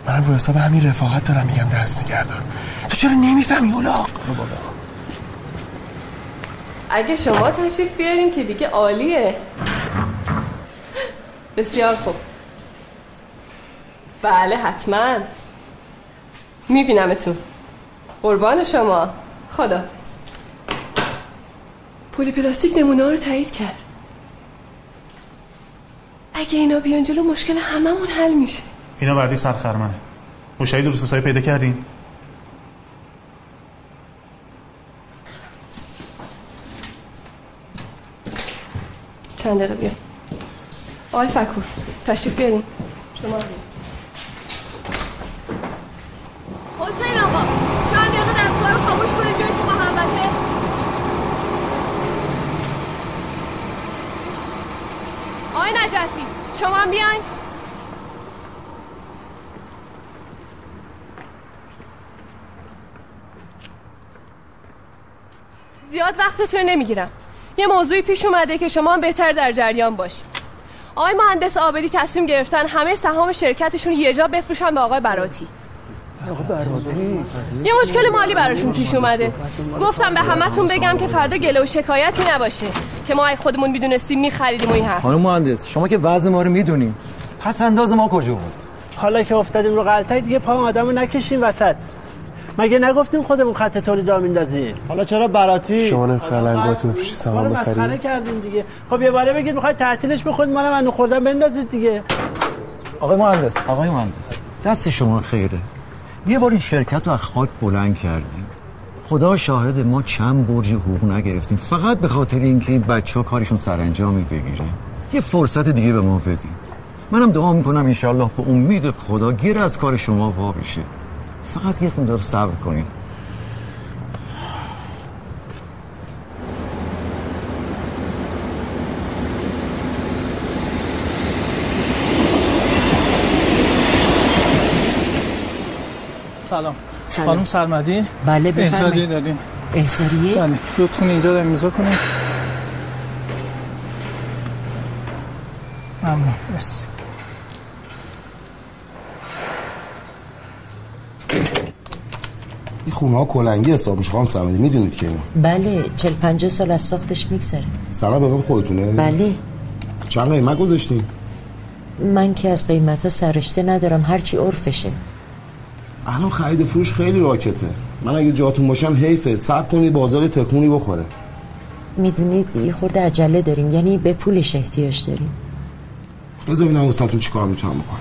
منم رو حساب همین رفاقت دارم میگم دست نگردار. تو چرا نمیفهمی اولاق؟ اگه شما تشریف بیارین که دیگه عالیه. بسیار خوب. بله حتما میبینمتون. قربان شما، خداحافظ. پولی پلاستیک نمونه‌ها رو تایید کرد. اگه اینا بیان جلو مشکل هممون حل میشه. اینا بعدی سرخرمنه. مشاهی درست‌های پیدا کردین؟ چند دقیقه بیام. آقای فکور تشریف بیارین. شما بیارین. حسین آقا چند دقیقه دستگاه رو خاموش کنه جایی تو محبته. آقای نجفی شما هم بیاین. زیاد وقتتون نمیگیرم. یه موضوعی پیش اومده که شما هم بهتر در جریان باشید. آقای مهندس عابدی تصمیم گرفتن همه سهام شرکتشون یه جا بفروشن به آقای براتی. آقا براتی یه مشکل مالی براشون پیش اومده. گفتم به همتون بگم که فردا گله و شکایتی نباشه که ما اگه خودمون میدونستیم میخریدیم. و این حرف خانم مهندس شما که وضع ما رو میدونین، پس انداز ما کجا بود؟ حالا که افتادیم رو غلطای دیگه پام آدمو نکشین وسط. مگه نگفتیم خودمون خط تولید را میندازیم؟ حالا چرا براتی شما نه خلنگاتون فروشی سهام بخرید؟ ما کردیم دیگه. خب یه باره بگید میخواید تعطیلش بخورید، منم منو خوردن بندازید دیگه. آقای مهندس، آقای مهندس دست شما خیره. یه بار این شرکت رو از خاک بلند کردیم. خدا شاهد ما چند برج حقوق نگرفتیم فقط به خاطر اینکه این بچه‌ها کارشون سرانجامی بگیره. یه فرصت دیگه به ما بدید. منم دعا می‌کنم ان شاءالله به امید خدا گیر از کار شما وا بشه. فقط یک مدار صبر کنین. سلام. سلام. خانم سرمدی؟ بله بفرمایید. احضاریه دادیم. احضاریه؟ بله. لطفاً اینجا امضا کنید. ممنون. مرسی. این خونه ها کلنگی حساب میشه خانم سرمدی، میدونید که اینو؟ بله چهل پنجاه سال از ساختش میگذره. سلام برام خودتونه؟ بله. چند قیمت گذاشتین؟ من که از قیمت ها سررشته ندارم، هرچی عرفشه. الان خرید فروش خیلی راکته. من اگه جاتون باشم حیفه، صبر کنید بازار تکونی بخوره. میدونید یه خورده عجله داریم، یعنی به پولش احتیاج داریم. بذار ببینم واسهتون چیکار میتونم بکنم.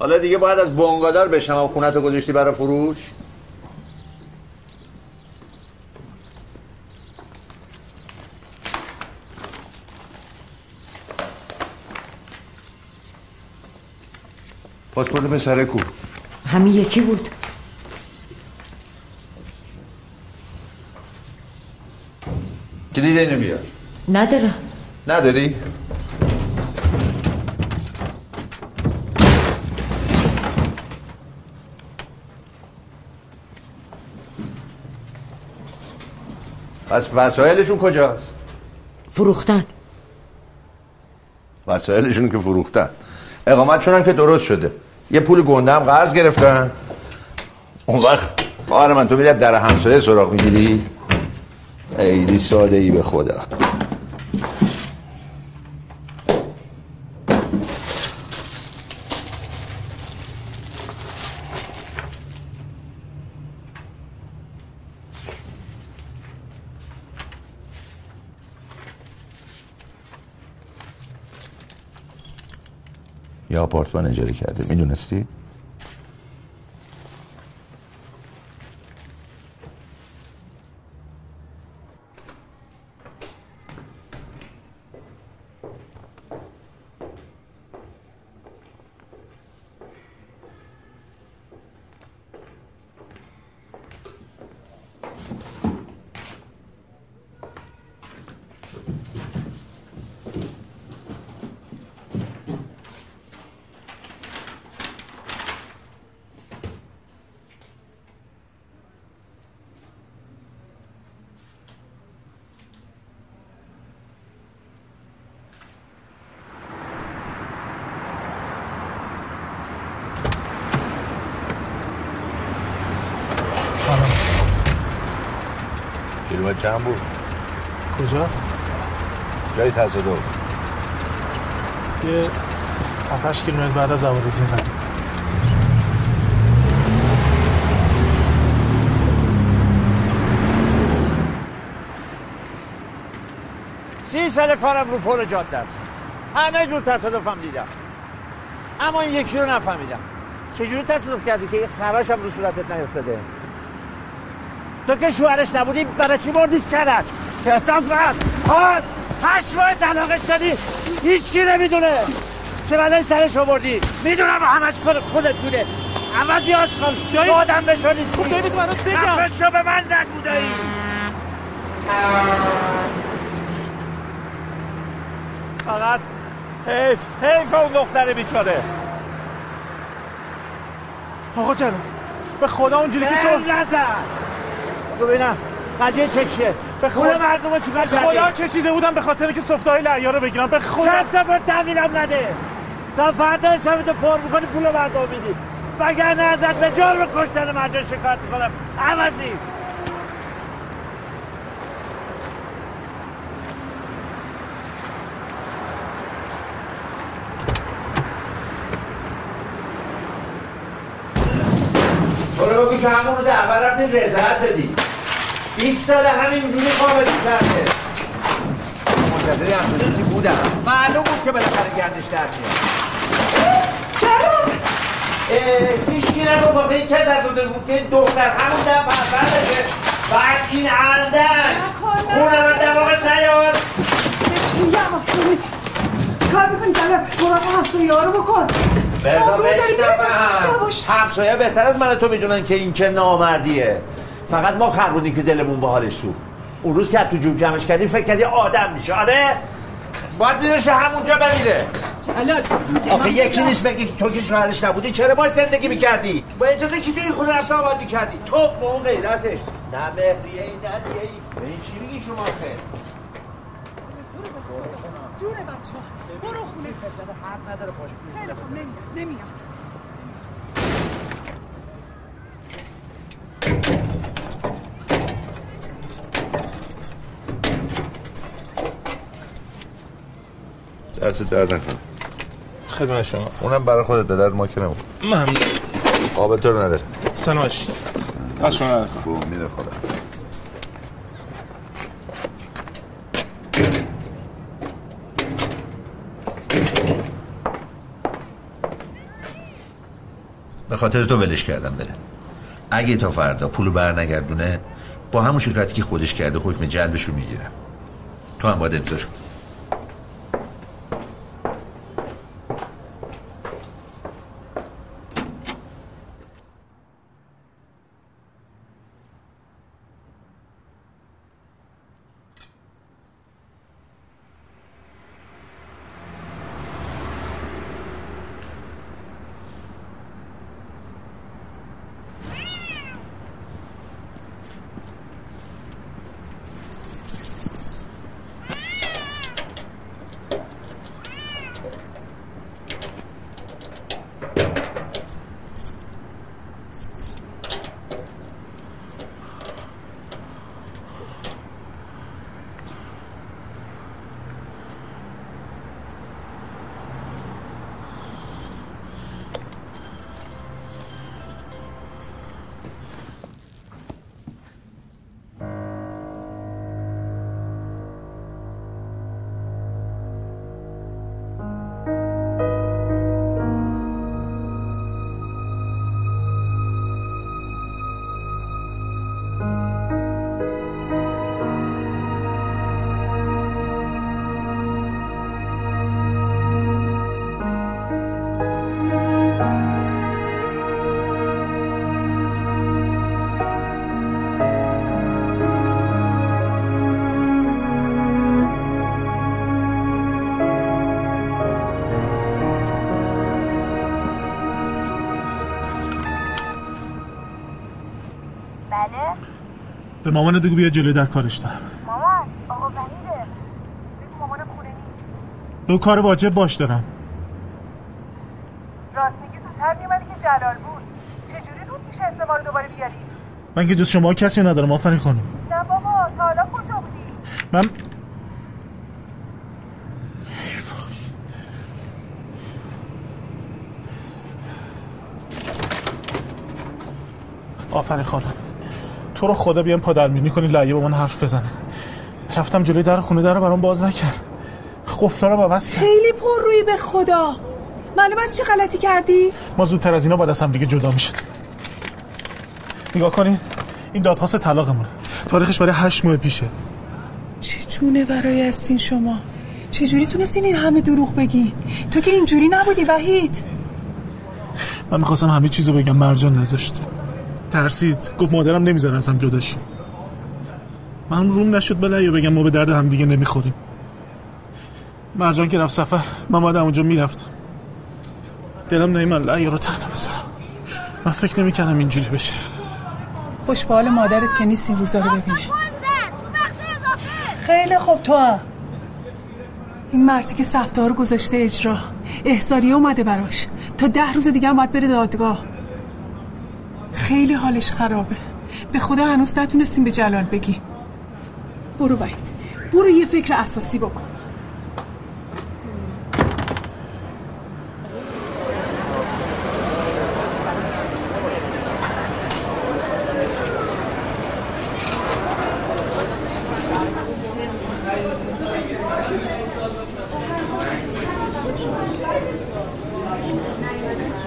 حالا دیگه باید از بونگادار بشم. خونه تو گذاشتی برای فروش؟ پاسپورت پسره کو؟ همین یکی بود. کلید اینو بیار. ندارم. نداری؟ پس وسایلشون کجاست؟ فروختن. وسایلشون که فروختن، اقامتشون هم که درست شده، یه پول گنده هم قرض گرفتن. اون وقت خواهر من تو میری در همسایه سراغ میگیری؟ خیلی ساده ای به خدا. آپارتمان اجاره کرده، میدونستی؟ سلام. کیلومتر چند بود؟ کجا؟ جای تصادف. یه هفت هشت کیلومتر بعد از عوارض قدیم. سی سال کارم رو پل جاده است. همه جور تصادفم دیدم. اما این یکی رو نفهمیدم. چجوری تصادف کردی که یه خراش هم رو صورتت نیفتاده؟ تو که شوهرش نبودی برای چی بردیش کرد؟ چهستم فرد خواهد هشت ماه طلاقش دادی هیچکی نمیدونه چه بلای سرش رو بردی. میدونم همش خودت بوده. عوضی آشقال تو آدم بشو نیستی. خفش رو به من نگوده ای. فقط حیف حیف اون دختر بیچاره. آقا جانم به خدا اونجوری که چون نزد بگو ببینم قضیه چه چیه. به خدا مردم چیکار کردی؟ خدا کشیده بودم به خاطر اینکه سفته‌های لعیا رو بگیرم. به خدا چند تا به تحویلم نده تا فردا حسابتو پر میکنی پول رو مردم میدی. وگرنه ازت به جرم کشتن مرجان شکایت میکنم. عوضی که همون روز اول رفتیم رضایت دادی. بیست سال همینجوری قابلت کرده. منتظری همچنانتی بودم. معلوم بود که بالاخره گردش در میاد. چرا؟ هیچکی نگو واقعی این چه تصادف بود که دختر همون دم پرپر بشه بعد این عمدن خونم از دماغش نیاد. بشکیم یه مفتونی چکار میکنی جمعه؟ مراقب همسویه ها رو بکن. برزا بشتم همسایه بهتر از من تو میدونن که این چه نامردیه. فقط ما خربودیم که دلمون به حالش سوخت. اون روز که تو جوب جمعش کردیم فکر کردی آدم میشه. آره باید دیدش همونجا بمیره. آخه یکی نیست بگی تو که شوهرش نبودی چرا باید زندگی میکردی؟ با اجازه کی توی این خونه رفته آبادی کردی؟ تو با اون غیرتش نه مهریه ای نه دیه ای. این چی میگی شما خیلی؟ جون بچه ها برو خونه. حق نداره باشه. خیلی خوب نمیاد نمیاد. دست درد نکنم. خدمت شما. اونم برای خودت به درد ما که نمون. ممنون. قابل تو رو نداره. سناش از شما نداره. خوب میره خدا. به خاطر تو ولش کردم بره. اگه تا فردا پولو بر نگردونه با همون شرکتی که خودش کرده حکم جلبشو میگیرم. تو هم باید امضاش کن. به مامانه بگو بیا جلوی در کارش دارم. مامان آقا وحیده. بگو مامانم خونه نیست. دو کار واجب باش دارم. راست میگی تو تر میمنی که جلال بود. چجوری زود میشه استعمار دوباره بیاری؟ من که جز شما کسی ندارم آفرین خانم. نه بابا تا حالا کجا بودی؟ من آفرین خانم تو رو خدا بیام پادرمیونی کنی لایه با من حرف بزنه. رفتم جلوی در خونه در رو برام باز نکرد، قفلا رو باز کرد. خیلی پر روی به خدا. معلوم است چه غلطی کردی؟ ما زودتر از اینا باید از هم دیگه جدا میشد. نگاه کنین این دادخواست طلاقمونه، تاریخش برای هشت ماه پیشه. چه جونه ورای هستین شما؟ چجوری تونستین این همه دروغ بگی؟ تو که اینجوری نبودی وحید. من میخواستم همه چیزو بگم، مرجان نذاشت، ترسید، گفت مادرم نمیذاره از هم جدا شیم. من روم نشد بله یا بگم ما به درد هم دیگه نمیخوریم. مرجان که رفت سفر من باید اونجا میرفتم. دلم نمی‌آمد لعیه رو تنها بذارم. من فکر نمی‌کردم اینجوری بشه. خوش به حال مادرت که نیست این روزا رو ببینه. خیلی خوب تو هم. این مردی که سفته ها رو گذاشته اجرا، احضاریه اومده براش تا ده روز دیگه هم باید بره دادگاه. خیلی حالش خرابه، به خدا هنوز نتونستیم به جلال بگی. برو وحید، برو یه فکر اساسی بکن.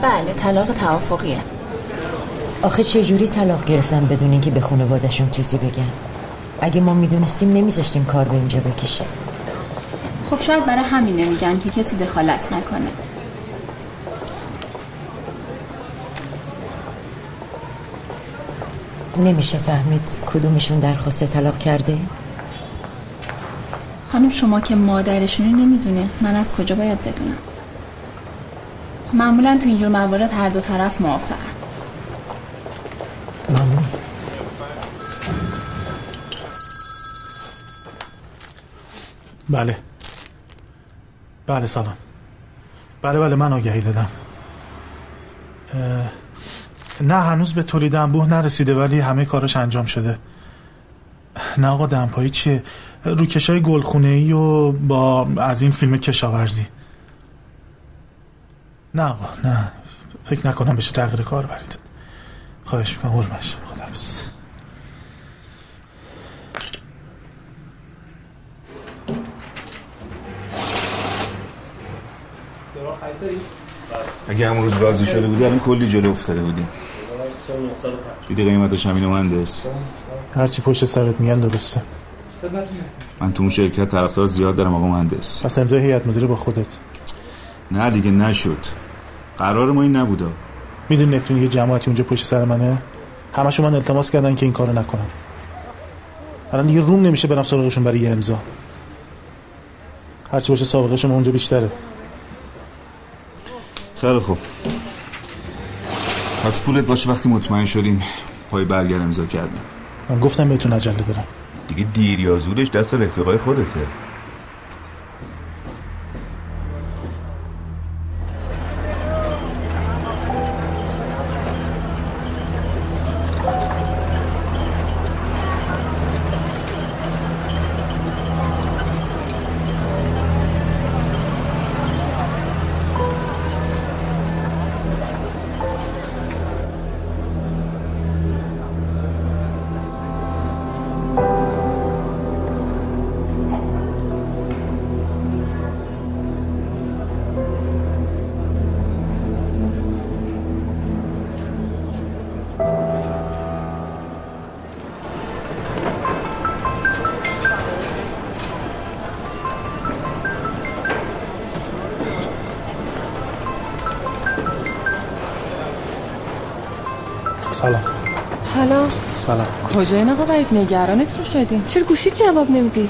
بله طلاق توافقیه. آخه چجوری طلاق گرفتن بدون اینکه به خانواده‌شون چیزی بگن؟ اگه ما میدونستیم نمیذاشتیم کار به اینجا بکشه. خب شاید برای همینه میگن که کسی دخالت نکنه. نمیشه فهمید کدومشون درخواست طلاق کرده؟ خانم شما که مادرشونو نمیدونه، من از کجا باید بدونم؟ معمولا تو اینجور موارد هر دو طرف موافقن. ممنون. بله بله سلام. بله بله من آگهی دادم. نه هنوز به تولید انبوه نرسیده ولی همه کارش انجام شده. نه آقا دمپایی چیه؟ روکشای گلخونه‌ای و با از این فیلم کشاورزی. نه آقا نه فکر نکنم بشه تغییر کار برید. خواهش میکنم حرمش خداحافظ. اگه همون روز راضی شده بودی الان کلی جلو افتاده بودی. دیدی قیمتش همینه مهندس. هرچی پشت سرت میگن درسته. من تو اون شرکت طرفدار زیاد دارم آقا مهندس. پس امضای هیئت مدیره با خودت. نه دیگه نشد، قرار ما این نبوده. میدونی نفرین یه جماعتی اونجا پشت سر منه، همشون من التماس کردن که این کارو نکنن. الان دیگه روم نمیشه برم سراغشون برای یه امضا. هرچی باشه سابقه شما اونجا بیشتره. خیلی خوب پس پولت باشه، وقتی مطمئن شدیم پای برگر امضا کردیم. من گفتم بهتون عجله دارم دیگه، دیر یا زودش دست رفیقای خودته. سلام. سلام. سلام. کجای نقا باید نگرانت رو شدیم؟ چرا گوشی جواب نمیدی؟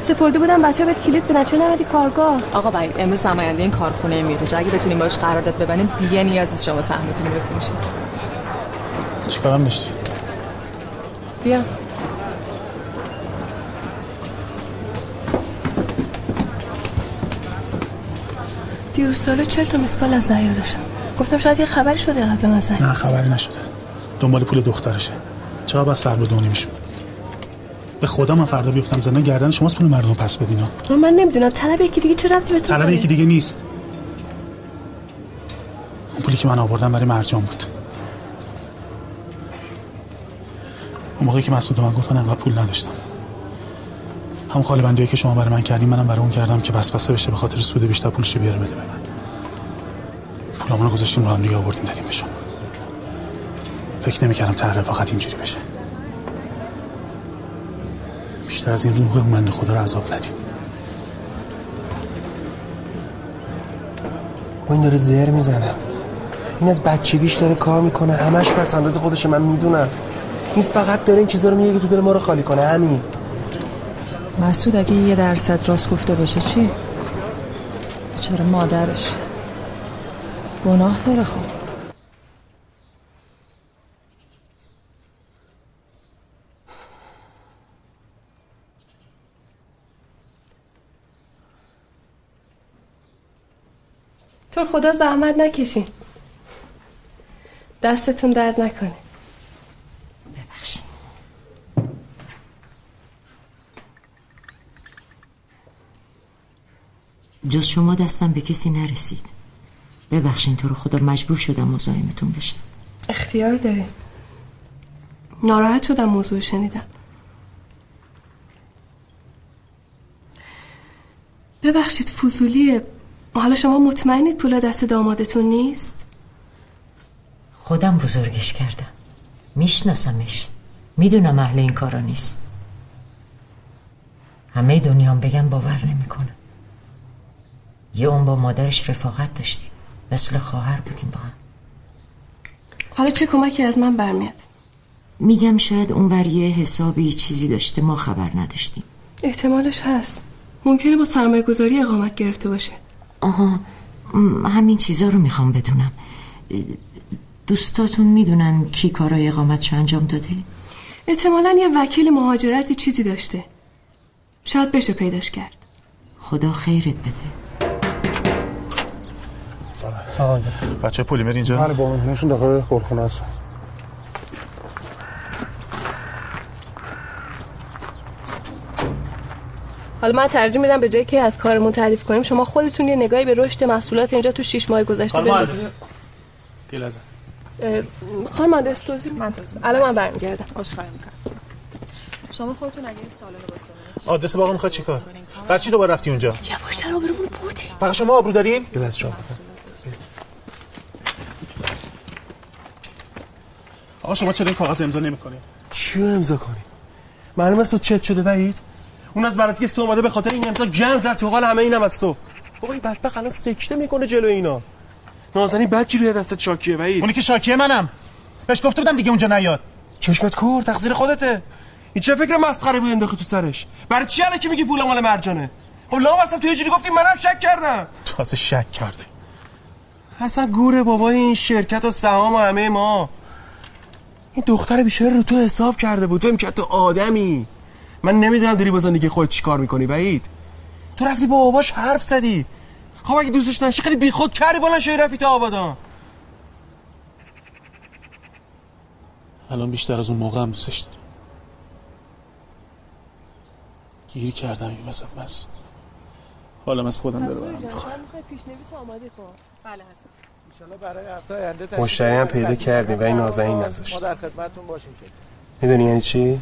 سپرده بودم بچه بهت کلید بدن چرا نمیدی کارگاه؟ آقا باید امروز نماینده این کارخونه میاد. اگه بتونیم باش قرارداد ببندیم دیگه نیاز نیست شما سهمتون رو بفروشید. چیکارم داشتی؟ بیا. دیروز سالا چهل تا مسکال از نهیا داشتم. گفتم شاید یه خبری شده قبل از زنگ. نه خبری نشده. دنبال پول دخترشه. چرا با صبر دونی میشم؟ به خدا من فردا بیفتم زندان گردن شماست پول مردم پس بدینا. من نمیدونم طلب یکی دیگه چه ربطی به تو داره. طلب یکی دیگه نیست. اون پولی که من آوردم برای مرجان بود. اون موقعی که مسعود من گفت من انقدر پول نداشتم. همون خاله بندیایی که شما برای من کردین منم برای اون کردم که وسوسه بشه به خاطر سود بیشتر پولش بیاره بده به من. پولامون رو گذاشتیم رو هم دیگه آوردیم دادیم به شما. فکر نمی‌کردم تعرفه فقط اینجوری بشه. بیشتر از این روح من خدا رو عذاب ندید. با این داره زهر میزنه. این از بچگیش داره کار میکنه. همش پس انداز خودشه، من میدونم. این فقط داره این چیزا رو میگه که تو دل ما رو خالی کنه. همین. مسعود اگه یه درصد راست گفته باشه چی؟ چرا مادرش گناه داره خب. تو خدا زحمت نکشین، دستتون درد نکنه. ببخشید. جز شما دستم به کسی نرسید. ببخشین تو رو خدا مجبور شدم مزاحمتون بشم. اختیار دارین. ناراحت شدم موضوع شنیدم. ببخشید فضولیه. حالا شما مطمئنید پولا دست دامادتون نیست؟ خودم بزرگش کردم، میشناسمش، میدونم اهل این کارا نیست. همه دنیام بگم باور نمیکنه. یه اون با مادرش رفاقت داشتیم، مثل خواهر بودیم با هم. حالا چه کمکی از من برمیاد؟ میگم شاید اون ور یه حسابی چیزی داشته ما خبر نداشتیم. احتمالش هست، ممکنه با سرمایه گذاری اقامت گرفته باشه. آها، همین چیزا رو میخوام بدونم. دوستاتون میدونن کی کارای اقامتشو انجام داده؟ احتمالاً یه وکیل مهاجرتی چیزی داشته، شاید بشه پیداش کرد. خدا خیرت بده. سلام آقا، بچه پلیمر اینجا؟ بله با من، نشون داخل کارخونه هستن. حالا من ترجیح میدم به جایی که از کارمون تعریف کنیم شما خودتون یه نگاهی به رشد محصولات اینجا تو شش ماه گذشته بندازید. گلازه. خانم مهندس توضیح من توضیح. الان من برمیگردم. عذرخواهی می‌کنم. شما خودتون اگه این سوالا رو بپرسید. آدرس باغ می‌خواد چیکار؟ برای چی دوباره رفتی اونجا؟ یواشتر آبرومون رو بردی. فقط شما آبرو دارین؟ گلازه شما. آقا شما چرا این کاغذ امضا نمی‌کنین؟ چی امضا کنین؟ معلومه تو چت شده وحید؟ اونات برات که سو اومده به خاطر این امضا جن زد تو حال همه اینم از سو. بابا این بدبخت الان سکته میکنه جلو اینا. نازنین بچی روی دستت شاکیه وحید. اونی که شاکیه منم. بهش گفته بودم دیگه اونجا نیاد. چشمت کور، تقصیر خودته. این چه فکر مسخره بود انداختی تو سرش؟ برای چی الکی میگی پول مال مرجانه؟ خب لامصب تو یه جوری گفتی منم شک کردم. تو اصلا شک کرده. اصلا گوره بابا این شرکت و سهام و همه ما. این دختر بیچاره رو تو حساب کرده بود. فهم که تو آدمی. من نمیدونم داری با زندگی خودت چیکار میکنی وحید. تو رفتی با باباش حرف زدی. خب اگه دوستش نشی خیلی بیخود کردی بالا شهر رفتی تا آبادان. الان بیشتر از اون موقع هم دوستش دارم. گیر کردم این وسط مسعود. حالا من از خودم برام میخوام. میخوای پیشنویس آماده کن. بله حتما. ان شاءالله برای هفته آینده مشتری هم پیدا کردیم و این نازنین نذاشت. ما در خدمتتون باشیم شکر. میدونی یعنی چی؟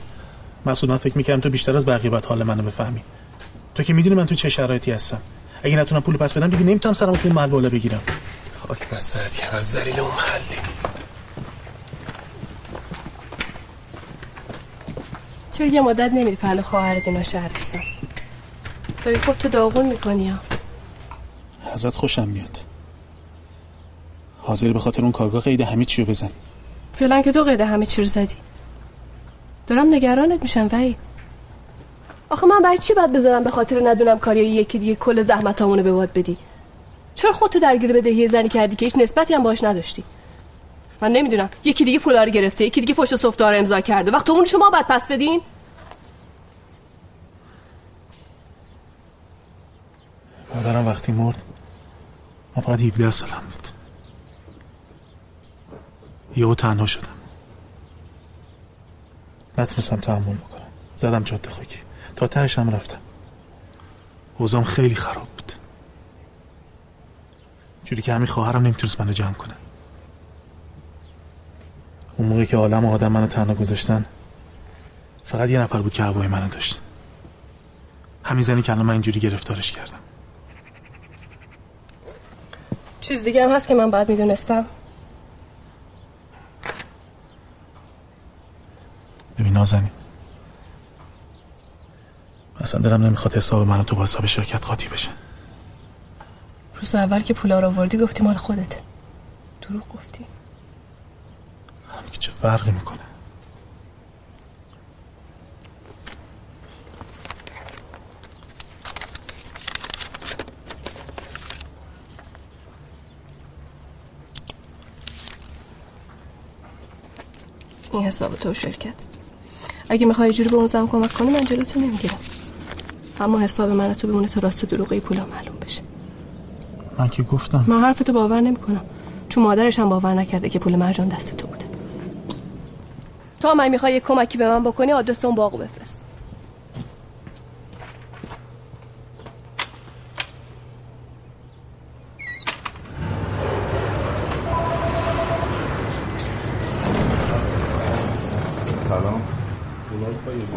مسعود من فکر می‌کردم تو بیشتر از بقیه بد حال منو بفهمی. تو که می‌دونی من تو چه شرایطی هستم. اگه نتونم پول پس بدم دیگه نمی‌تونم سرمو تو محل بالا بگیرم. خاک بر سرت یه از ذلیل اون محلی. چرا یه مدت نمیری پهلو خواهرت اینا شهرستان؟ تو خب تو داغون می‌کنی ها. ازت خوشم میاد. حاضر به خاطر اون کارگاه قید همه چی رو بزن. فعلا که تو قید همه چی رو زدی. دارم نگرانت میشم وحید. آخه من برای چی باید بذارم به خاطر ندونم کاری یکی دیگه کل زحمتامونو به باد بدی؟ چرا خودتو درگیر بدهی زنی کردی که هیچ نسبتی هم باهاش نداشتی؟ من نمیدونم، یکی دیگه پولا رو گرفته، یکی دیگه پشت سفت‌ها رو امضا کرده، وقت اون شما باید پس بدین؟ مادرم وقتی مرد من فقط هفده سالم بود. یهو تنها شدم. نتونستم تحمل بکنم، زدم جاده خاکی تا تهش هم رفتم. اوضاعم خیلی خراب بود، جوری که همین خواهرم نمیتونست منو جمع کنه. اون موقعی که عالم و آدم منو تنها گذاشتن، فقط یه نفر بود که هوای منو داشت، همین زنی که الان من اینجوری گرفتارش کردم. چیز دیگه هم هست که من باید میدونستم. ببین نازنین، اصلا دلم نمیخواد حساب من و تو با حساب شرکت قاطی بشه. روز اول که پولا رو آوردی گفتی مال خودت، دروغ گفتی. همین که چه فرقی میکنه. این حساب تو شرکت، اگه میخوای جوری به اون زن کمک کنی من جلوتو نمیگیرم، اما حساب من تو بمونه تا راست دروغی پولا معلوم بشه. من که گفتم من حرفتو باور نمیکنم، چون مادرش هم باور نکرده که پول مرجان دست تو بوده. تا من میخوای یه کمکی به من بکنی آدرس اون باغو بفرست.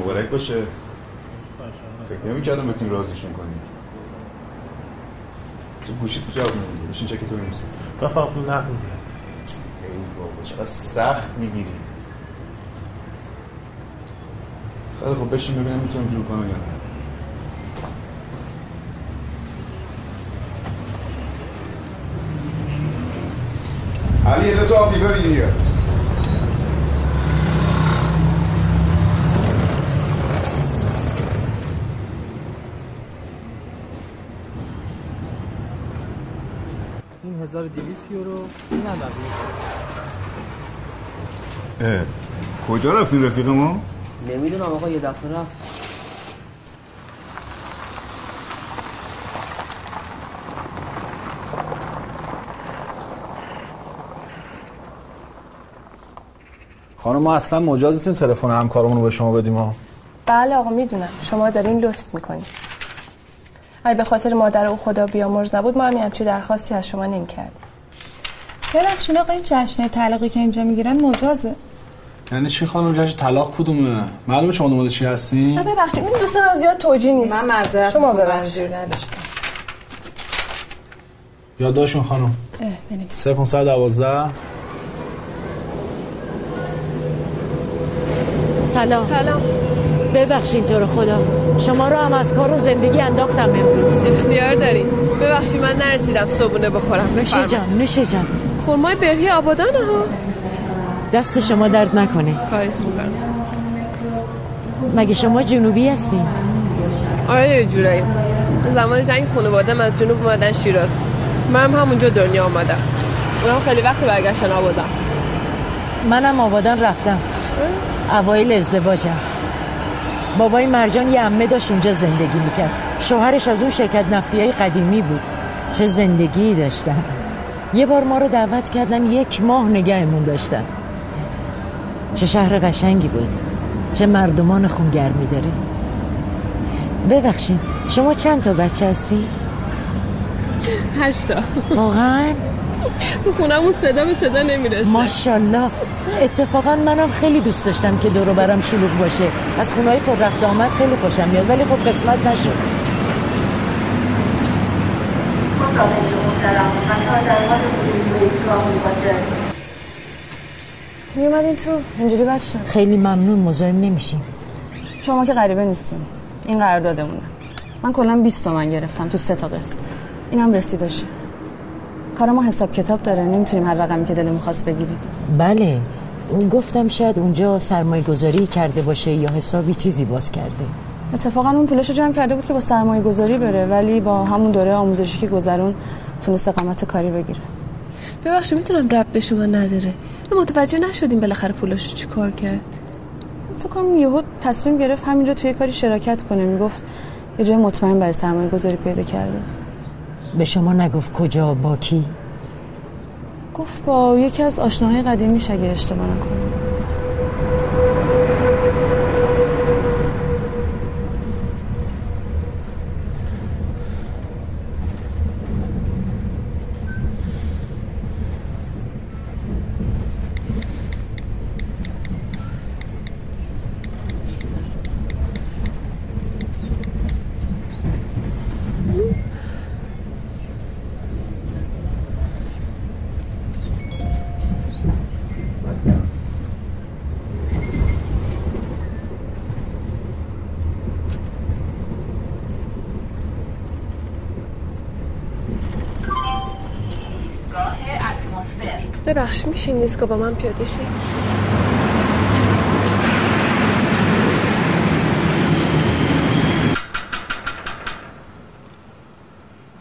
مبارک باشه. فکر نمی کردم بتونی رازشون کنی. تو گوشیت کجا میدی؟ بشین چکتو میمیسه. من فقط پول نقد میدم. ای بابا چقدر سخت میگیری. خیلی خب بشین ببینم میتونم جور کنم یا نه. علی یه دوتا آبی ببینی یا هزار و دویست یورو. این هم بقیه. کجا رفت این رفیق ما؟ نمیدونم آقا، یه دفعه رفت. خانم ما اصلا مجاز نیستیم تلفن همکارمون رو به شما بدیم ها. بله آقا میدونم، شما دارین لطف میکنید. اگه به خاطر مادر او خدا بیامرز نبود ما همین همچین درخواستی از شما نمی‌کردیم. ببخشید آقا این جشن طلاقی که اینجا میگیرن مجازه؟ یعنی چی خانم؟ جشن طلاق کدومه؟ معلومه شما دنبال چی هستین؟ نه ببخشید این دوست من زیاد توجیه نیست. من معذرت شما ببخشید نداشتم. یادداشتون خانم. اه بنویس. سه پانصد دوازده. سلام. سلام. ببخشید تو رو خدا، شما رو هم از کار و زندگی انداختم امروز. اختیار دارین. ببخشید من نرسیدم صبونه بخورم. نوشه جان، نوشه جان. خرمای برهی آبادانه ها. دست شما درد نکنه. خواهش می‌کنم. مگه شما جنوبی هستین؟ آره جورایی. زمان جنگ خانواده‌ام از جنوب اومدن شیراز. منم همونجا دنیا اومدم. اونم خیلی وقت برگشتن آبادان. منم آبادان رفتم. اوایل ازدواجم. بابای مرجان یه عمه داشت اونجا زندگی میکرد، شوهرش از اون شرکت نفتیای قدیمی بود. چه زندگی داشتن. یه بار ما رو دعوت کردن، یک ماه نگهمون داشتن. چه شهر قشنگی بود، چه مردمان خونگرمی داره. ببخشید شما چند تا بچه هستی؟ هشتا. واقعا؟ تو خونمون صدا به صدا نمیرسه. ماشاءالله. اتفاقا منم خیلی دوست داشتم که دور و برم شلوغ باشه. از خونه‌های پر رفت آمد خیلی خوشم میاد، ولی خب قسمت نشد. میومدین تو اینجوری بچه؟ خیلی ممنون، مزاحم نمیشیم. شما که غریبه نیستین. این قراردادمونه. من کلا بیست تومن گرفتم تو سه تا قسط. اینم رسیدش. کار ما حساب کتاب داره، نمیتونیم هر رقمی که دلمون خواست بگیریم. بله اون گفتم شاید اونجا سرمایه گذاری کرده باشه یا حسابی چیزی باز کرده. اتفاقا اون پولشو جمع کرده بود که با سرمایه گذاری بره، ولی با همون دوره آموزشی که گذرون تونست قامت کاری بگیره. ببخشید میتونم رب به شما نداره، متوجه نشدیم بالاخره پولشو چیکار کرد. فکر کنم یهو تصمیم گرفت همینجا توی کاری شراکت کنه. میگفت یه جای مطمئن برای سرمایه گذاری پیدا کرده. به شما نگفت کجا با کی؟ گفت با یکی از آشناهای قدیمیش اگه اشتباه نکنم. ببخشید میشه نیست که با من پیاده شی؟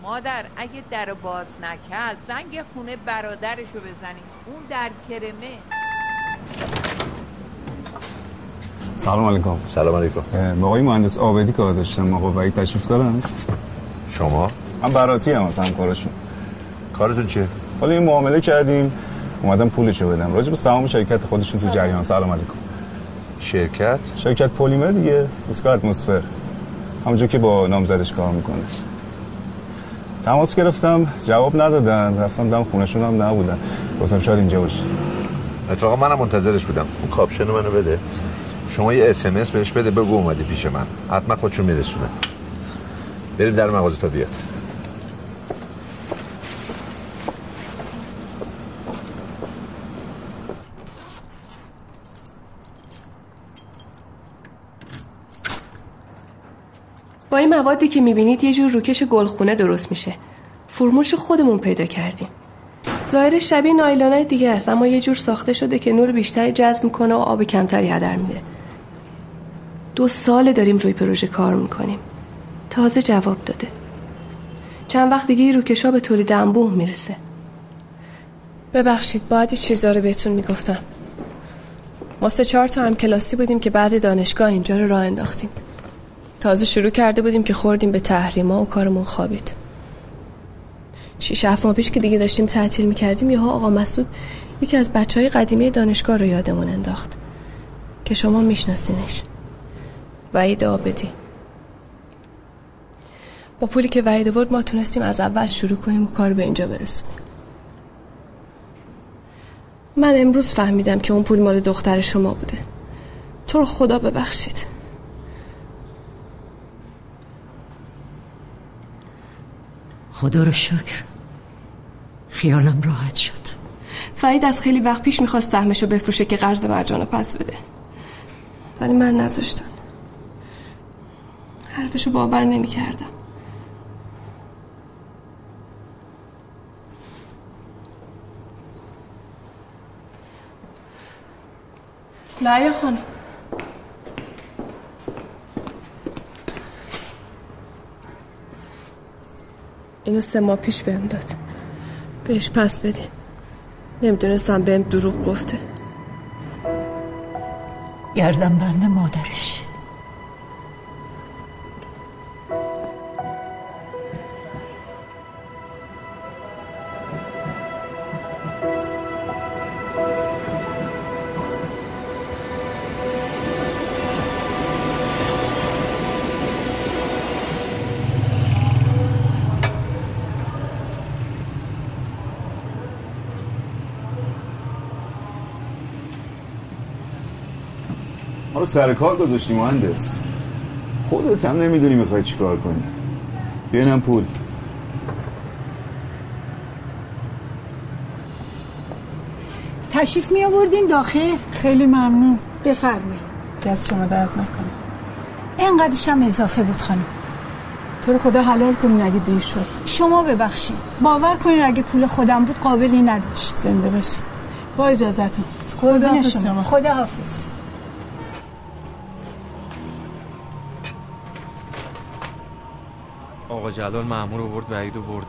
مادر اگه درو باز نکرد زنگ خونه برادرشو بزنیم، اون در کرمه. سلام علیکم. سلام علیکم. با آقای مهندس عابدی کار داشتم. آقا وحید تشریف دارن؟ شما؟ من براتی هم اصلا کارشون. کارتون چیه؟ حالا این معامله کردیم اومدم پولشو بدم. راجع به سهام شرکت خودشون تو جریان. سلام علیکم. شرکت؟ شرکت پلیمر دیگه، اسکا اتمسفر. همونجا که با نامزدش کار میکنه. تماس گرفتم جواب ندادن، رفتم دم خونه‌شون هم نبودن. گفتم شاید اینجا باشه. اتفاقا منم منتظرش بودم. اون کاپشن منو بده. شما یه اس ام اس بهش بده بگو اومدی پیش من، حتما خودشون میرسونه. بریم در مغازه تا بیاد. با این موادی که میبینید یه جور روکش گلخونه درست میشه. فرمولشو خودمون پیدا کردیم. ظاهرش شبیه نایلونای دیگه است، اما یه جور ساخته شده که نور بیشتری جذب میکنه و آب کمتری هدر میده. دو ساله داریم روی پروژه کار میکنیم. تازه جواب داده. چند وقت دیگه روکشا به تولید انبوه میرسه. ببخشید بعد چیزا رو بهتون میگفتم. ما سه چهار تا هم کلاسی بودیم که بعد دانشگاه اینجا رو راه انداختیم. تازه شروع کرده بودیم که خوردیم به تحریما و کارمون خوابید. شیش هفت ماه پیش که دیگه داشتیم تعطیل میکردیم یهو آقا مسعود یکی از بچهای قدیمی دانشگاه رو یادمون انداخت که شما میشناسینش، وحید عابدی. با پولی که وحید آورد ما تونستیم از اول شروع کنیم و کار به اینجا برسونیم. من امروز فهمیدم که اون پول مال دختر شما بوده. تو رو خدا ببخشید. خدا رو شکر خیالم راحت شد. وحید از خیلی وقت پیش میخواست سهمشو بفروشه که قرض مرجانو پس بده، ولی من نذاشتم. حرفشو باور نمیکردم. لعیا خانم اینو سه ماه پیش بهم داد. بهش پس بدین. نمیدونستم بهم دروغ گفته. گردن بند مادرش. ما رو سر کار گذاشتی مهندس. خودت هم نمیدونی میخوای چی کار کنی. بینم پول. تشریف می آوردین داخل؟ خیلی ممنون. بفرمایید. دست شما درد نکنه. اینقدرش هم اضافه بود خانم. تو رو خدا حلال کنین اگه دیر شد. شما ببخشید. باور کنین اگه پول خودم بود قابلی نداشت. زنده باشید. با اجازهتون. خدا حافظ شما. خدا حافظ. آقا جلال مأمور آورد و وحید رو بردن.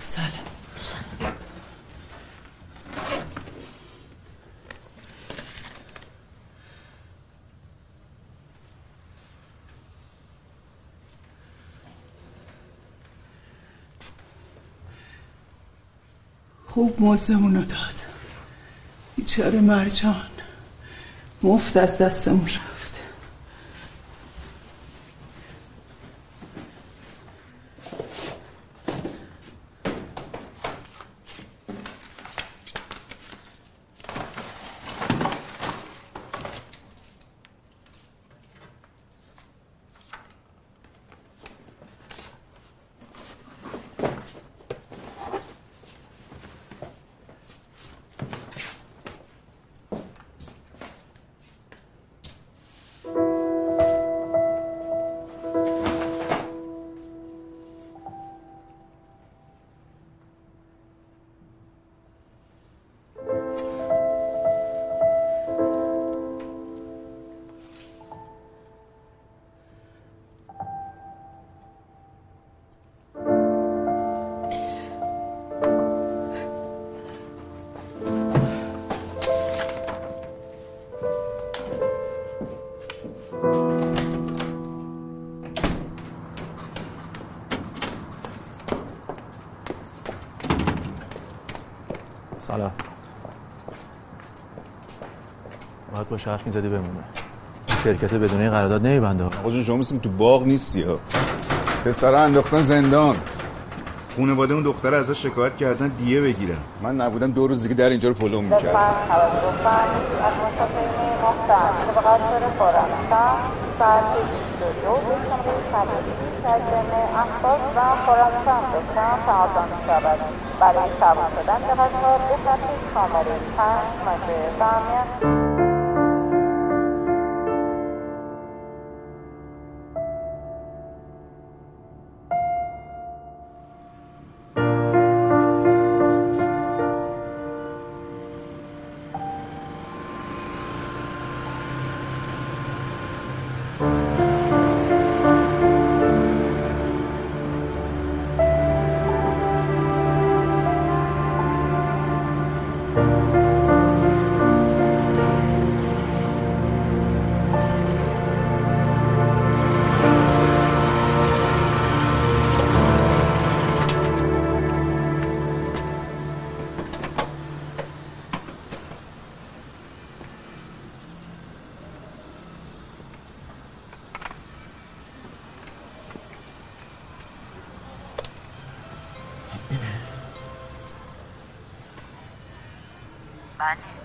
سلام. سلام. خوب موزمونو داد. بیچاره مرجان مفت از دستمون رفت. سلام. باید باشه حرف میزدی بمونه. این شرکت بدون قرارداد نمیبنده. آقا جون شما مثل تو باغ نیستی ها. پسرا انداختن زندان. خانواده اون دختره ازش شکایت کردن دیه بگیرن. من نبودم دو روز دیگه در اینجا رو پلم می‌کردم.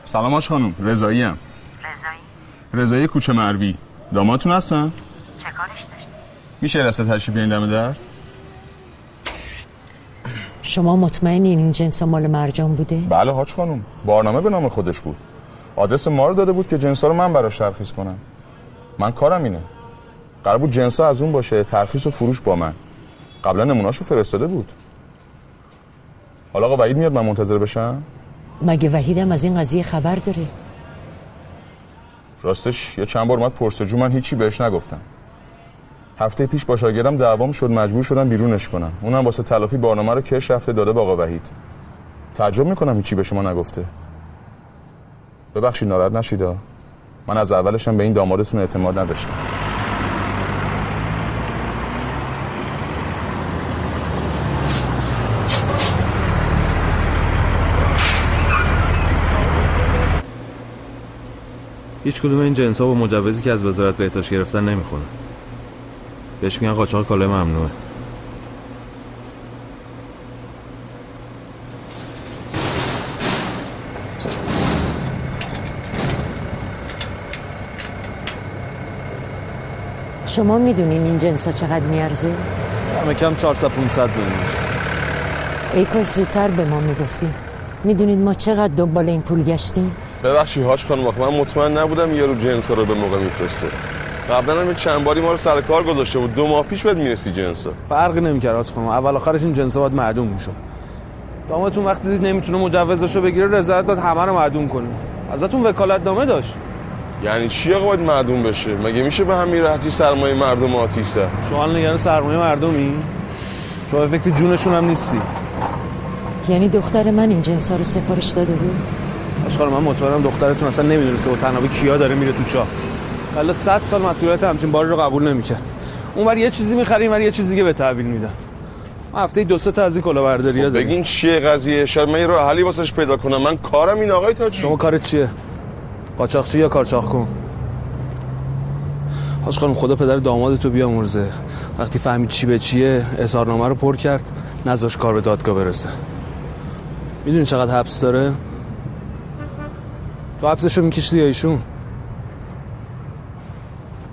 سلام آش خانم، رضایی هم رضایی؟ رضایی کوچه مروی، دامادتون هستن؟ چه کارش داشتی؟ میشه رسته تشریف بیاین دم در؟ شما مطمئنین این جنس مال مرجان بوده؟ بله حاج خانم، بارنامه به نام خودش بود. آدرس ما رو داده بود که جنسا رو من براش ترخیص کنم. من کارم اینه. قرار بود جنسا از اون باشه، ترخیص و فروش با من. قبلا نموناشو فرستاده بود. حالا آقا وحید میاد من منتظر بشم؟ مگه وحیدم از این قضیه خبر داره؟ راستش یه چند بار اومد پرسجو، من هیچی بهش نگفتم. هفته پیش با شاگردم دعوام شد، مجبور شدم بیرونش کنم. اونم واسه تلافی برنامه رو کش رفته داده با آقا وحید. تعجب میکنم هیچی به شما نگفته. ببخشید ناراحت نشید، من از اولشم به این دامادتون اعتماد نداشتم. هیچ کدوم این جنس‌ها با مجوزی که از وزارت بهداشت گرفتن نمیخونه. بهش میگن قاچاق کالای ممنوعه. شما میدونین این جنس‌ها چقدر میارزه؟ همه کم چهارصد پانصد میلیون. ای کاش زودتر به ما میگفتین. میدونید ما چقدر دنبال این پول گشتیم؟ ببخشید حاج خانم، من مطمئن نبودم یارو جنسا رو به موقع میفرسته. قبلا هم چند باری ما رو سر کار گذاشته بود. دو ماه پیش بعد میرسی جنسا. فرقی نمی‌کنه حاج خانم، اول آخرش این جنسا باید معدوم میشد. دامتون وقتی دید نمیتونه مجوزشو بگیره، رضایت داد همه رو معدوم کنیم. ازتون وکالت نامه داشت. یعنی چی آقا باید معدوم بشه؟ مگه میشه به همین راحتی سرمایه مردم آتیش زد؟ شما نگران سرمایه مردمی؟ شما فکر جونشون هم نیستی. یعنی دختر من این جنسا رو سفارش داده بود؟ اشکال من مطمئنم دخترتون اصلا نمیدونسته و تنابی کیا داره میره تو چاه. حالا صد سال مسئولیت همچین باری رو قبول نمیکنه. اونور یه چیزی میخره، اینور یه چیز دیگه به تحویل میدن. ما هفته دو سه تا از این کلاهبرداری‌ها زدیم. بگین چیه قضیه؟ شاید من یه راه حلی واسش پیدا کنم. من کارم این آقای تاج. شما کارت چیه؟ قاچاقچی یا کارچاق کن؟ حاج خانم خدا پدر داماد تو بیامرزه. وقتی فهمید چی به چیه، اظهارنامه رو پر کرد، نذاش کار به دادگاه برسه. میدونی چقدر حبس داره؟ تو حبسشو میکشیدی یا ایشون؟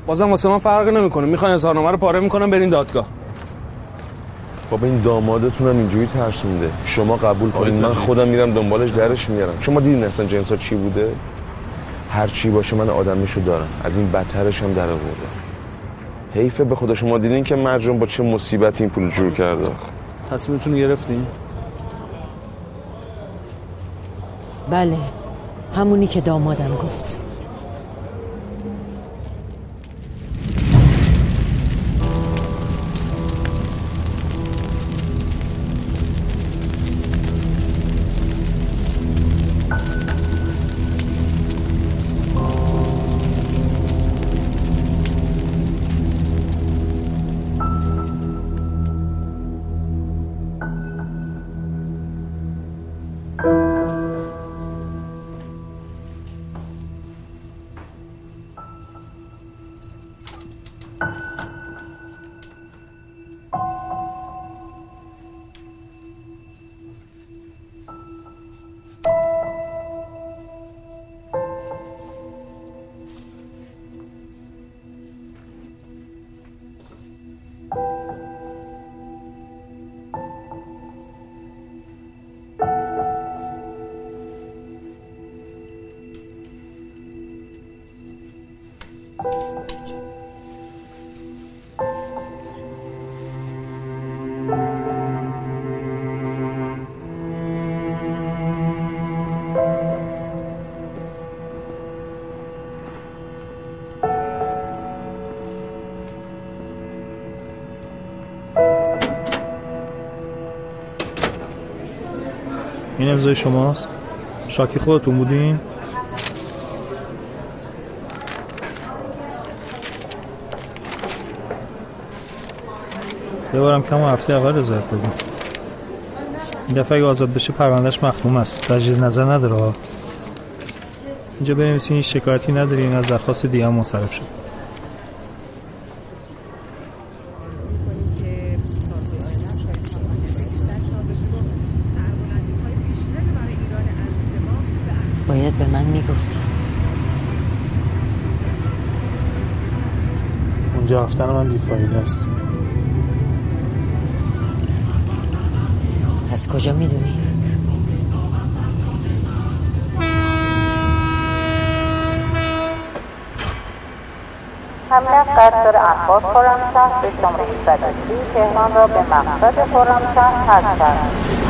بازم واسه من فرق نمیکنه. میخوان اظهارنامه رو پاره میکنن برین دادگاه. بابا این دامادتون هم اینجوری ترسونده. شما قبول کنید من خودم میرم دنبالش درش میارم. شما دیدین اصلا جنسا چی بوده؟ هر چی باشه من آدمشو دارم. از این بدترش هم در آوردم. حیفه به خدا. شما دیدین که مرجان با چه مصیبتی این پول جور کرده. تصمیمتون رو گرفتین؟ بله. همونی که دامادم گفت. این امضای شماست؟ شاکی خودتون بودین؟ یه بارم کم هفته اول رضایت بدیم. این دفعه اگه آزاد بشه پروندهش مخدوم است. تجدید نظر نداره ها. اینجا بنویسین شکایتی ندارین از درخواست دیگه هم منصرف شد. باید به من میگفتی. اونجا رفتن من بیفایده است. از کجا میدونی؟ حمله قطار انبار خرمشهر به شماره صد و سی تهران را به مقصد خرمشهر حرکت کرد.